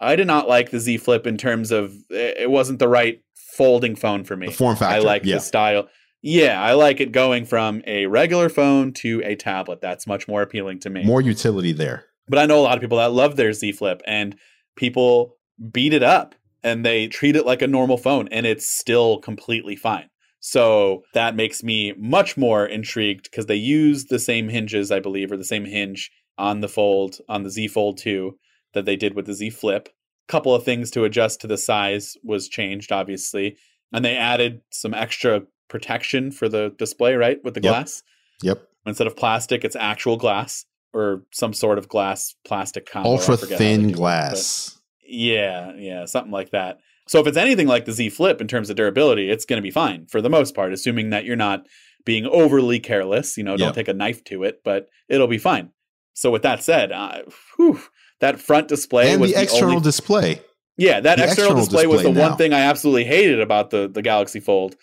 I did not like the Z Flip in terms of it wasn't the right folding phone for me. The form factor. I like yeah. the style. Yeah. I like it going from a regular phone to a tablet. That's much more appealing to me. More utility there. But I know a lot of people that love their Z Flip and people beat it up and they treat it like a normal phone and it's still completely fine. So that makes me much more intrigued because they use the same hinges, I believe, or the same hinge on the Fold, on the Z Fold two that they did with the Z Flip. A couple of things to adjust to the size was changed, obviously. And they added some extra protection for the display, right? With the yep. glass. Yep. Instead of plastic, it's actual glass. Or some sort of glass, plastic combo. Ultra thin glass. It, yeah, yeah, something like that. So if it's anything like the Z Flip in terms of durability, it's going to be fine for the most part, assuming that you're not being overly careless. You know, don't yep. take a knife to it, but it'll be fine. So with that said, uh, whew, that front display and was the, the external only, display. Yeah, that external, external display, display was the now. one thing I absolutely hated about the the Galaxy Fold.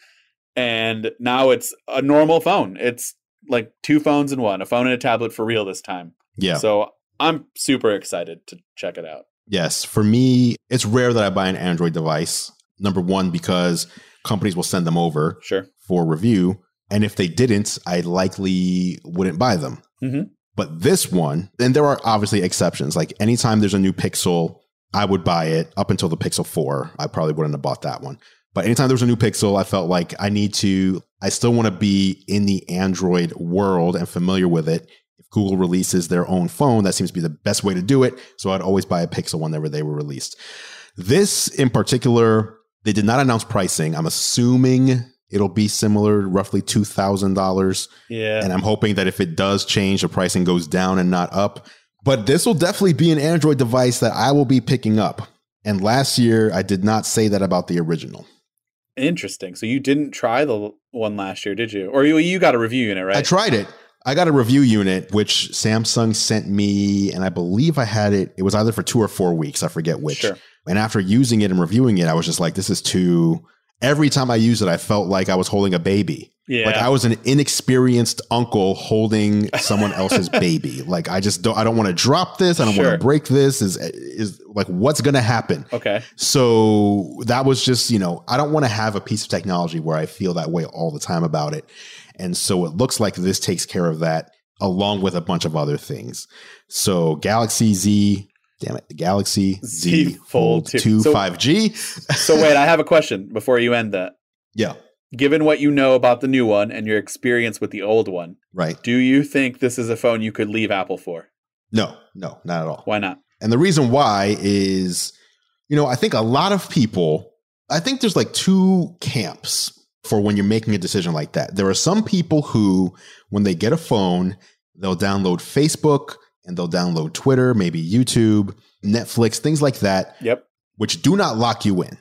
And now it's a normal phone. It's like two phones in one, a phone and a tablet for real this time. Yeah. So I'm super excited to check it out. Yes. For me, it's rare that I buy an Android device. Number one, because companies will send them over sure. for review. And if they didn't, I likely wouldn't buy them. Mm-hmm. But this one, and there are obviously exceptions. Like anytime there's a new Pixel, I would buy it. Up until the Pixel four, I probably wouldn't have bought that one. But anytime there was a new Pixel, I felt like I need to, I still want to be in the Android world and familiar with it. If Google releases their own phone, that seems to be the best way to do it. So I'd always buy a Pixel whenever they were released. This in particular, they did not announce pricing. I'm assuming it'll be similar, roughly two thousand dollars. Yeah. And I'm hoping that if it does change, the pricing goes down and not up. But this will definitely be an Android device that I will be picking up. And last year, I did not say that about the original. Interesting. So you didn't try the one last year, did you? Or you you got a review unit, right? I tried it. I got a review unit, which Samsung sent me, and I believe I had it. It was either for two or four weeks. I forget which. Sure. And after using it and reviewing it, I was just like, this is too... Every time I used it, I felt like I was holding a baby. Yeah. Like I was an inexperienced uncle holding someone else's baby. Like I just don't, I don't want to drop this. I don't sure. want to break this. Is is like, what's going to happen? Okay. So that was just, you know, I don't want to have a piece of technology where I feel that way all the time about it. And so it looks like this takes care of that along with a bunch of other things. So Galaxy Z. Damn it. The Galaxy Z Fold two five G. So wait, I have a question before you end that. Yeah. Given what you know about the new one and your experience with the old one. Right. Do you think this is a phone you could leave Apple for? No, no, not at all. Why not? And the reason why is, you know, I think a lot of people, I think there's like two camps for when you're making a decision like that. There are some people who, when they get a phone, they'll download Facebook, and they'll download Twitter, maybe YouTube, Netflix, things like that, yep. which do not lock you in.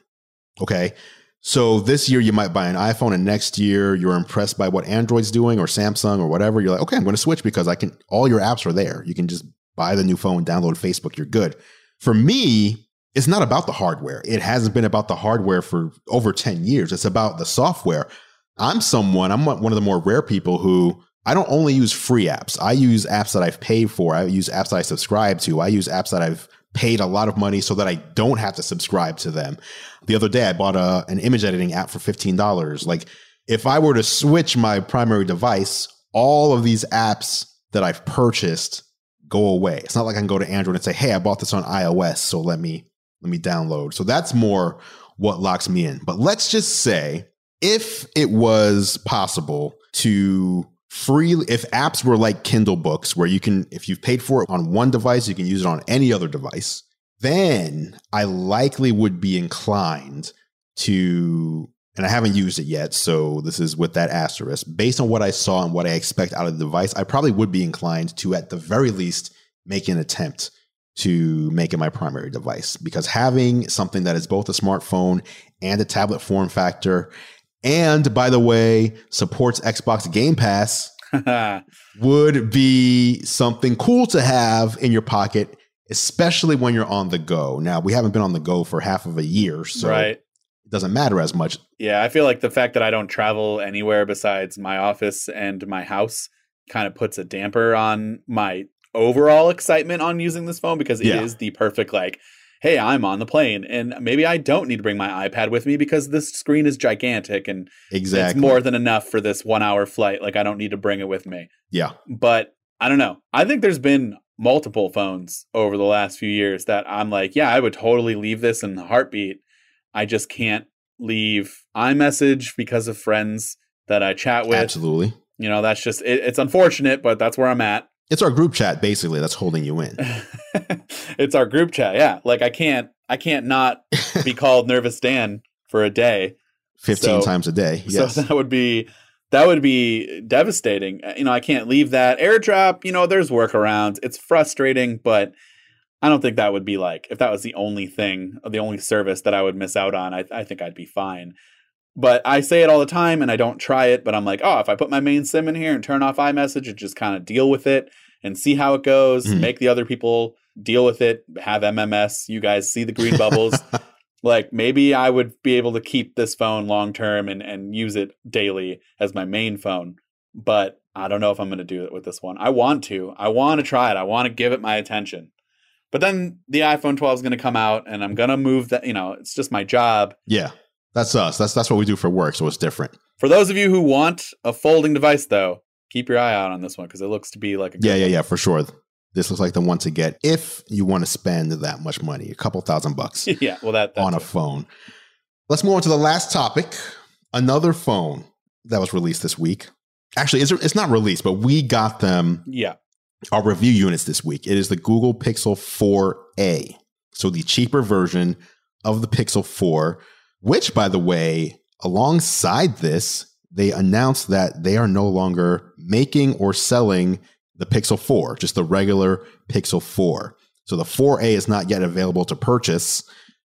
Okay. So this year you might buy an iPhone and next year you're impressed by what Android's doing or Samsung or whatever. You're like, okay, I'm going to switch because I can, all your apps are there. You can just buy the new phone, download Facebook. You're good. For me, it's not about the hardware. It hasn't been about the hardware for over ten years. It's about the software. I'm someone, I'm one of the more rare people who I don't only use free apps. I use apps that I've paid for. I use apps that I subscribe to. I use apps that I've paid a lot of money so that I don't have to subscribe to them. The other day, I bought a, an image editing app for fifteen dollars. Like if I were to switch my primary device, all of these apps that I've purchased go away. It's not like I can go to Android and say, hey, I bought this on iOS, so let me, let me download. So that's more what locks me in. But let's just say if it was possible to... Freely, if apps were like Kindle books where you can, if you've paid for it on one device, you can use it on any other device, then I likely would be inclined to, and I haven't used it yet. So this is with that asterisk. Based on what I saw and what I expect out of the device, I probably would be inclined to, at the very least, make an attempt to make it my primary device, because having something that is both a smartphone and a tablet form factor, and by the way, supports Xbox Game Pass, would be something cool to have in your pocket, especially when you're on the go. Now, we haven't been on the go for half of a year, so right. it doesn't matter as much. Yeah, I feel like the fact that I don't travel anywhere besides my office and my house kind of puts a damper on my overall excitement on using this phone, because it yeah. is the perfect, like, hey, I'm on the plane and maybe I don't need to bring my iPad with me because this screen is gigantic and exactly. it's more than enough for this one hour flight. Like I don't need to bring it with me. Yeah. But I don't know. I think there's been multiple phones over the last few years that I'm like, yeah, I would totally leave this in a heartbeat. I just can't leave iMessage because of friends that I chat with. Absolutely. You know, that's just, it, it's unfortunate, but that's where I'm at. It's our group chat, basically, that's holding you in. It's our group chat, yeah. Like, I can't I can't not be called Nervous Dan for a day. fifteen so, times a day, yes. So that would be, that would be devastating. You know, I can't leave that. AirDrop, you know, there's workarounds. It's frustrating, but I don't think that would be like, if that was the only thing, the only service that I would miss out on, I, I think I'd be fine. But I say it all the time and I don't try it, but I'm like, oh, if I put my main SIM in here and turn off iMessage and just kind of deal with it and see how it goes, mm. make the other people deal with it, have M M S, you guys see the green bubbles. Like, maybe I would be able to keep this phone long term and, and use it daily as my main phone. But I don't know if I'm going to do it with this one. I want to. I want to try it. I want to give it my attention. But then the iPhone twelve is going to come out, and I'm going to move that. You know, it's just my job. Yeah, that's us. That's that's what we do for work, so it's different. For those of you who want a folding device, though, keep your eye out on this one because it looks to be like a good yeah, yeah, one. yeah, for sure. This looks like the one to get if you want to spend that much money, a couple thousand bucks. yeah, well, that that's on a it. phone. Let's move on to the last topic. Another phone that was released this week. Actually, it's not released, but we got them. Yeah. Our review units this week. It is the Google Pixel four A. So the cheaper version of the Pixel four, which, by the way, alongside this, they announced that they are no longer making or selling the Pixel four, just the regular Pixel four. So the four A is not yet available to purchase.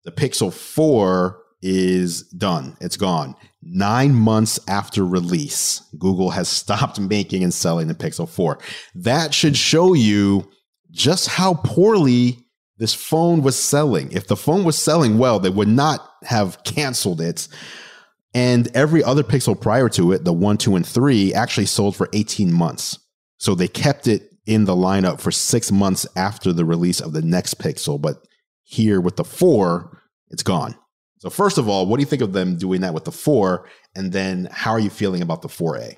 The Pixel four is done. It's gone. Nine months after release, Google has stopped making and selling the Pixel four. That should show you just how poorly this phone was selling. If the phone was selling well, they would not have canceled it. And every other Pixel prior to it, the one, two, and three, actually sold for eighteen months. So they kept it in the lineup for six months after the release of the next Pixel. But here with the four, it's gone. So first of all, what do you think of them doing that with the four? And then how are you feeling about the four A?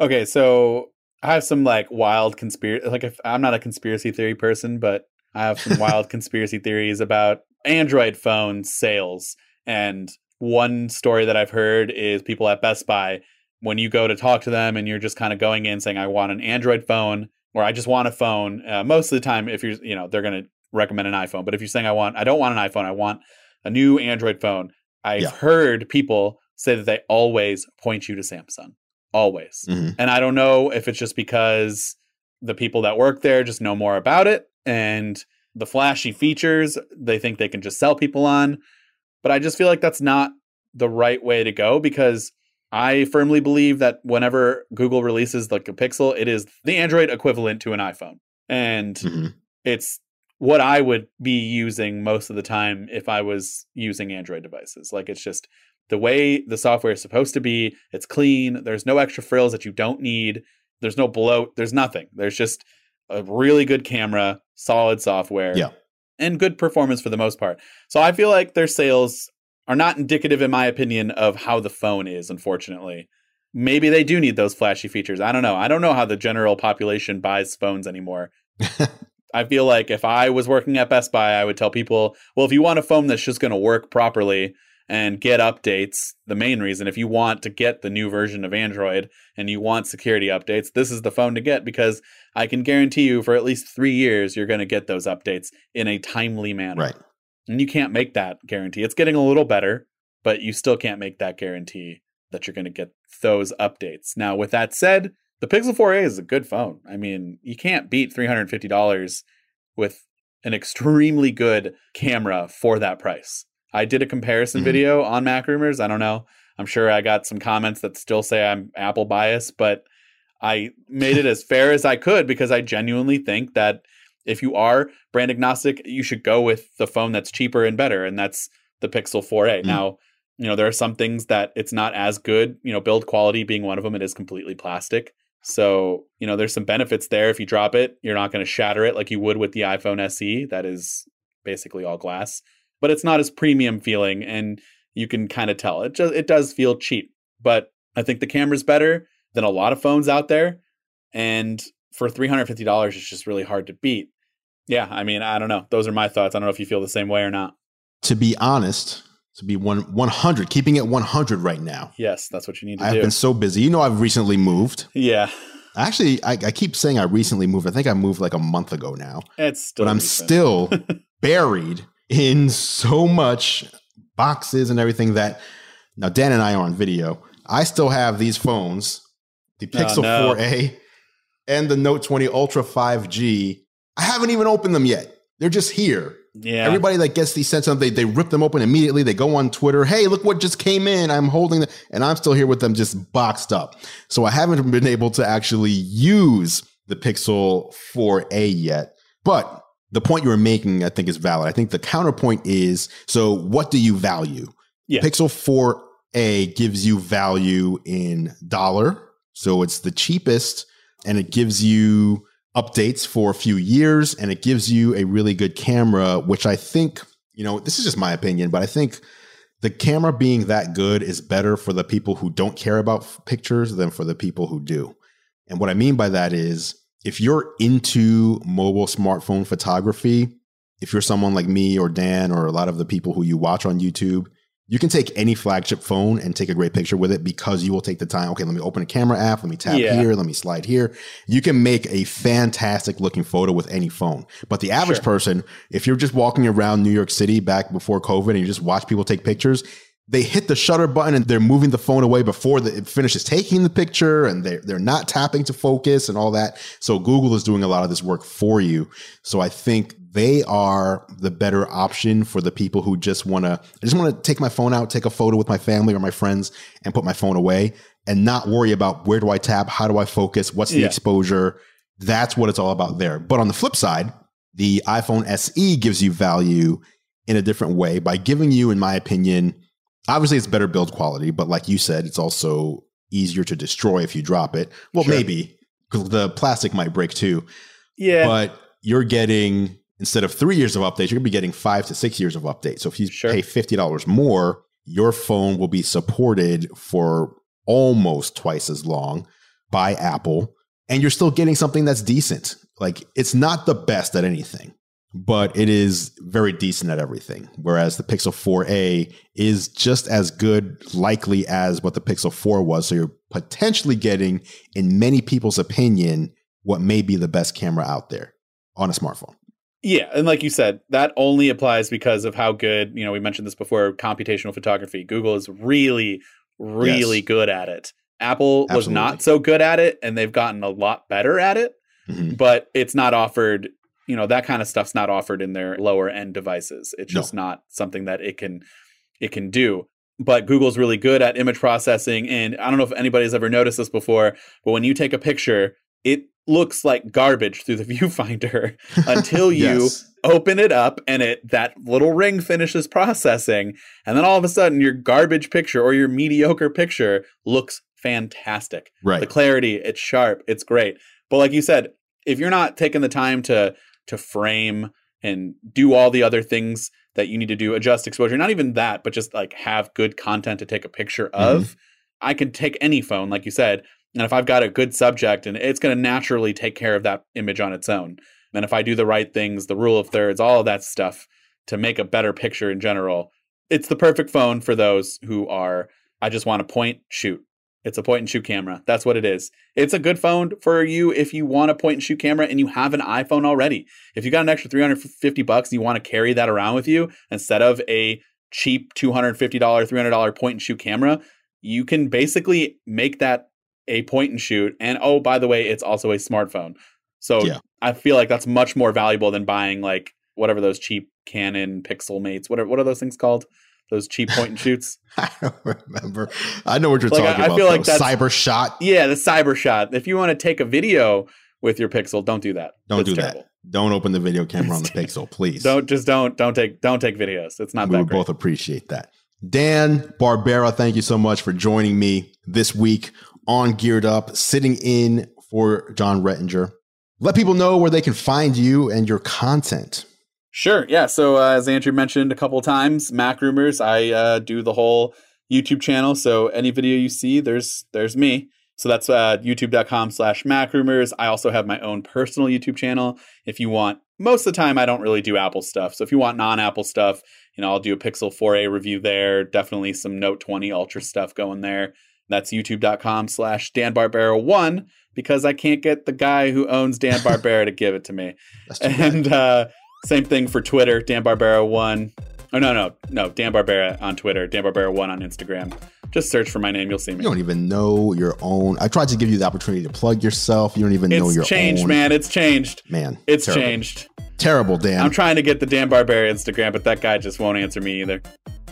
Okay, so I have some like wild conspiracy. Like if, I'm not a conspiracy theory person, but I have some wild conspiracy theories about Android phone sales. And one story that I've heard is people at Best Buy, when you go to talk to them and you're just kind of going in saying, I want an Android phone or I just want a phone. Uh, most of the time, if you're, you know, they're going to recommend an iPhone. But if you're saying I want, I don't want an iPhone, I want a new Android phone. I've yeah. heard people say that they always point you to Samsung. Always. Mm-hmm. And I don't know if it's just because the people that work there just know more about it. And the flashy features, they think they can just sell people on. But I just feel like that's not the right way to go, because I firmly believe that whenever Google releases like a Pixel, it is the Android equivalent to an iPhone. And mm-hmm. it's what I would be using most of the time if I was using Android devices. Like, it's just the way the software is supposed to be. It's clean. There's no extra frills that you don't need. There's no bloat. There's nothing. There's just a really good camera, solid software, yeah. and good performance for the most part. So I feel like their sales are not indicative, in my opinion, of how the phone is, unfortunately. Maybe they do need those flashy features. I don't know. I don't know how the general population buys phones anymore. I feel like if I was working at Best Buy, I would tell people, well, if you want a phone that's just going to work properly and get updates, the main reason, if you want to get the new version of Android and you want security updates, this is the phone to get, because I can guarantee you for at least three years, you're going to get those updates in a timely manner. Right. And you can't make that guarantee. It's getting a little better, but you still can't make that guarantee that you're going to get those updates. Now, with that said, the Pixel four A is a good phone. I mean, you can't beat three hundred fifty dollars with an extremely good camera for that price. I did a comparison mm-hmm. video on MacRumors. I don't know. I'm sure I got some comments that still say I'm Apple biased, but I made it as fair as I could, because I genuinely think that if you are brand agnostic, you should go with the phone that's cheaper and better, and that's the Pixel four A. Mm-hmm. Now, you know, there are some things that it's not as good, you know, build quality being one of them. It is completely plastic. So, you know, there's some benefits there. If you drop it, you're not going to shatter it like you would with the iPhone S E. That is basically all glass, but it's not as premium feeling, and you can kind of tell. It just it does feel cheap, but I think the camera's better than a lot of phones out there, and for three hundred fifty dollars, it's just really hard to beat. Yeah, I mean, I don't know. Those are my thoughts. I don't know if you feel the same way or not. To be honest, to be one, 100, keeping it one hundred right now. Yes, that's what you need to do. I've been so busy. You know, I've recently moved. Yeah. Actually, I, I keep saying I recently moved. I think I moved like a month ago now. It's still But I'm recent. still buried in so much boxes and everything that now Dan and I are on video. I still have these phones, the Pixel oh, no. four A and the Note twenty Ultra five G. I haven't even opened them yet. They're just here. Yeah. Everybody that gets these sent to them, they, they rip them open immediately. They go on Twitter. Hey, look what just came in. I'm holding them. And I'm still here with them just boxed up. So I haven't been able to actually use the Pixel four A yet. But the point you were making, I think, is valid. I think the counterpoint is, so what do you value? Yeah. Pixel four a gives you value in dollar. So it's the cheapest, and it gives you updates for a few years, and it gives you a really good camera, which I think, you know, this is just my opinion, but I think the camera being that good is better for the people who don't care about pictures than for the people who do. And what I mean by that is, if you're into mobile smartphone photography, if you're someone like me or Dan or a lot of the people who you watch on YouTube, you can take any flagship phone and take a great picture with it, because you will take the time. Okay, let me open a camera app. Let me tap yeah. here. Let me slide here. You can make a fantastic looking photo with any phone. But the average sure. person, if you're just walking around New York City back before COVID and you just watch people take pictures, they hit the shutter button and they're moving the phone away before the, it finishes taking the picture, and they're, they're not tapping to focus and all that. So Google is doing a lot of this work for you. So I think they are the better option for the people who just want to, I just want to take my phone out, take a photo with my family or my friends and put my phone away and not worry about where do I tap? How do I focus? What's the yeah. exposure? That's what it's all about there. But on the flip side, the iPhone S E gives you value in a different way by giving you, in my opinion, obviously, it's better build quality, but like you said, it's also easier to destroy if you drop it. Well, sure. maybe the plastic might break too. Yeah. But you're getting, instead of three years of updates, you're going to be getting five to six years of updates. So if you sure. pay fifty dollars more, your phone will be supported for almost twice as long by Apple. And you're still getting something that's decent. Like, it's not the best at anything, but it is very decent at everything. Whereas the Pixel four a is just as good, likely, as what the Pixel four was. So you're potentially getting, in many people's opinion, what may be the best camera out there on a smartphone. Yeah. And like you said, that only applies because of how good, you know, we mentioned this before, computational photography. Google is really, really yes. good at it. Apple Absolutely. was not so good at it, and they've gotten a lot better at it, mm-hmm. but it's not offered. You know, that kind of stuff's not offered in their lower end devices. It's just no. not something that it can it can do. But Google's really good at image processing. And I don't know if anybody's ever noticed this before, but when you take a picture, it looks like garbage through the viewfinder until yes. you open it up and it that little ring finishes processing. And then all of a sudden, your garbage picture or your mediocre picture looks fantastic. Right. The clarity, it's sharp, it's great. But like you said, if you're not taking the time to to frame and do all the other things that you need to do, adjust exposure, not even that, but just like have good content to take a picture of. Mm-hmm. I can take any phone, like you said, and if I've got a good subject, and it's going to naturally take care of that image on its own. And if I do the right things, the rule of thirds, all of that stuff to make a better picture in general, it's the perfect phone for those who are, I just want to point, shoot. It's a point and shoot camera. That's what it is. It's a good phone for you if you want a point and shoot camera and you have an iPhone already. If you got an extra three hundred fifty bucks and you want to carry that around with you instead of a cheap two hundred fifty dollars, three hundred dollars point and shoot camera, you can basically make that a point and shoot. And oh, by the way, it's also a smartphone. So yeah. I feel like that's much more valuable than buying like whatever those cheap Canon Pixelmates, whatever, what are those things called? Those cheap point and shoots. I don't remember. I know what you're like, talking I, I about. I feel though. like that's cyber shot. Yeah, the cyber shot. If you want to take a video with your Pixel, don't do that. Don't that's do terrible. that. Don't open the video camera on the Pixel, please. Don't just don't don't take don't take videos. It's not we that. We would great. both appreciate that. Dan Barbera, thank you so much for joining me this week on Geared Up, sitting in for John Rettinger. Let people know where they can find you and your content. Sure. Yeah. So uh, as Andrew mentioned a couple of times, MacRumors, I uh, do the whole YouTube channel. So any video you see, there's there's me. So that's uh, youtube.com slash MacRumors. I also have my own personal YouTube channel. If you want, most of the time, I don't really do Apple stuff. So if you want non-Apple stuff, you know, I'll do a Pixel four a review there. Definitely some Note twenty Ultra stuff going there. That's youtube.com slash Dan Barbera one, because I can't get the guy who owns Dan Barbera to give it to me. That's too bad. And uh same thing for Twitter, Dan Barbera one. Oh, no, no, no, Dan Barbera on Twitter, Dan Barbera one on Instagram. Just search for my name. You'll see me. You don't even know your own. I tried to give you the opportunity to plug yourself. You don't even it's know your changed, own. It's changed, man. It's changed. Man. It's terrible. changed. Terrible, Dan. I'm trying to get the Dan Barbera Instagram, but that guy just won't answer me either.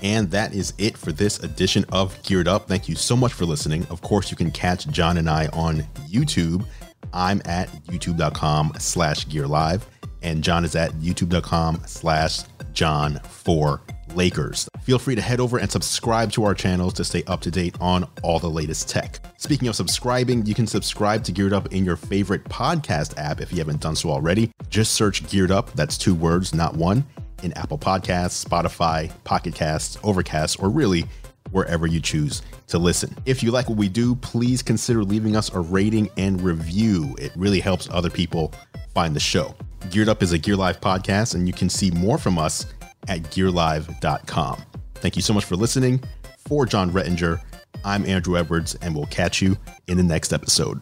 And that is it for this edition of Geared Up. Thank you so much for listening. Of course, you can catch John and I on YouTube. I'm at youtube.com slash gear live. and John is at youtube dot com slash John four Lakers. Feel free to head over and subscribe to our channels to stay up to date on all the latest tech. Speaking of subscribing, you can subscribe to Geared Up in your favorite podcast app if you haven't done so already. Just search Geared Up, that's two words, not one, in Apple Podcasts, Spotify, Pocket Casts, Overcast, or really wherever you choose to listen. If you like what we do, please consider leaving us a rating and review. It really helps other people find the show. Geared Up is a Gear Live podcast, and you can see more from us at gear live dot com. Thank you so much for listening. For John Rettinger, I'm Andrew Edwards, and we'll catch you in the next episode.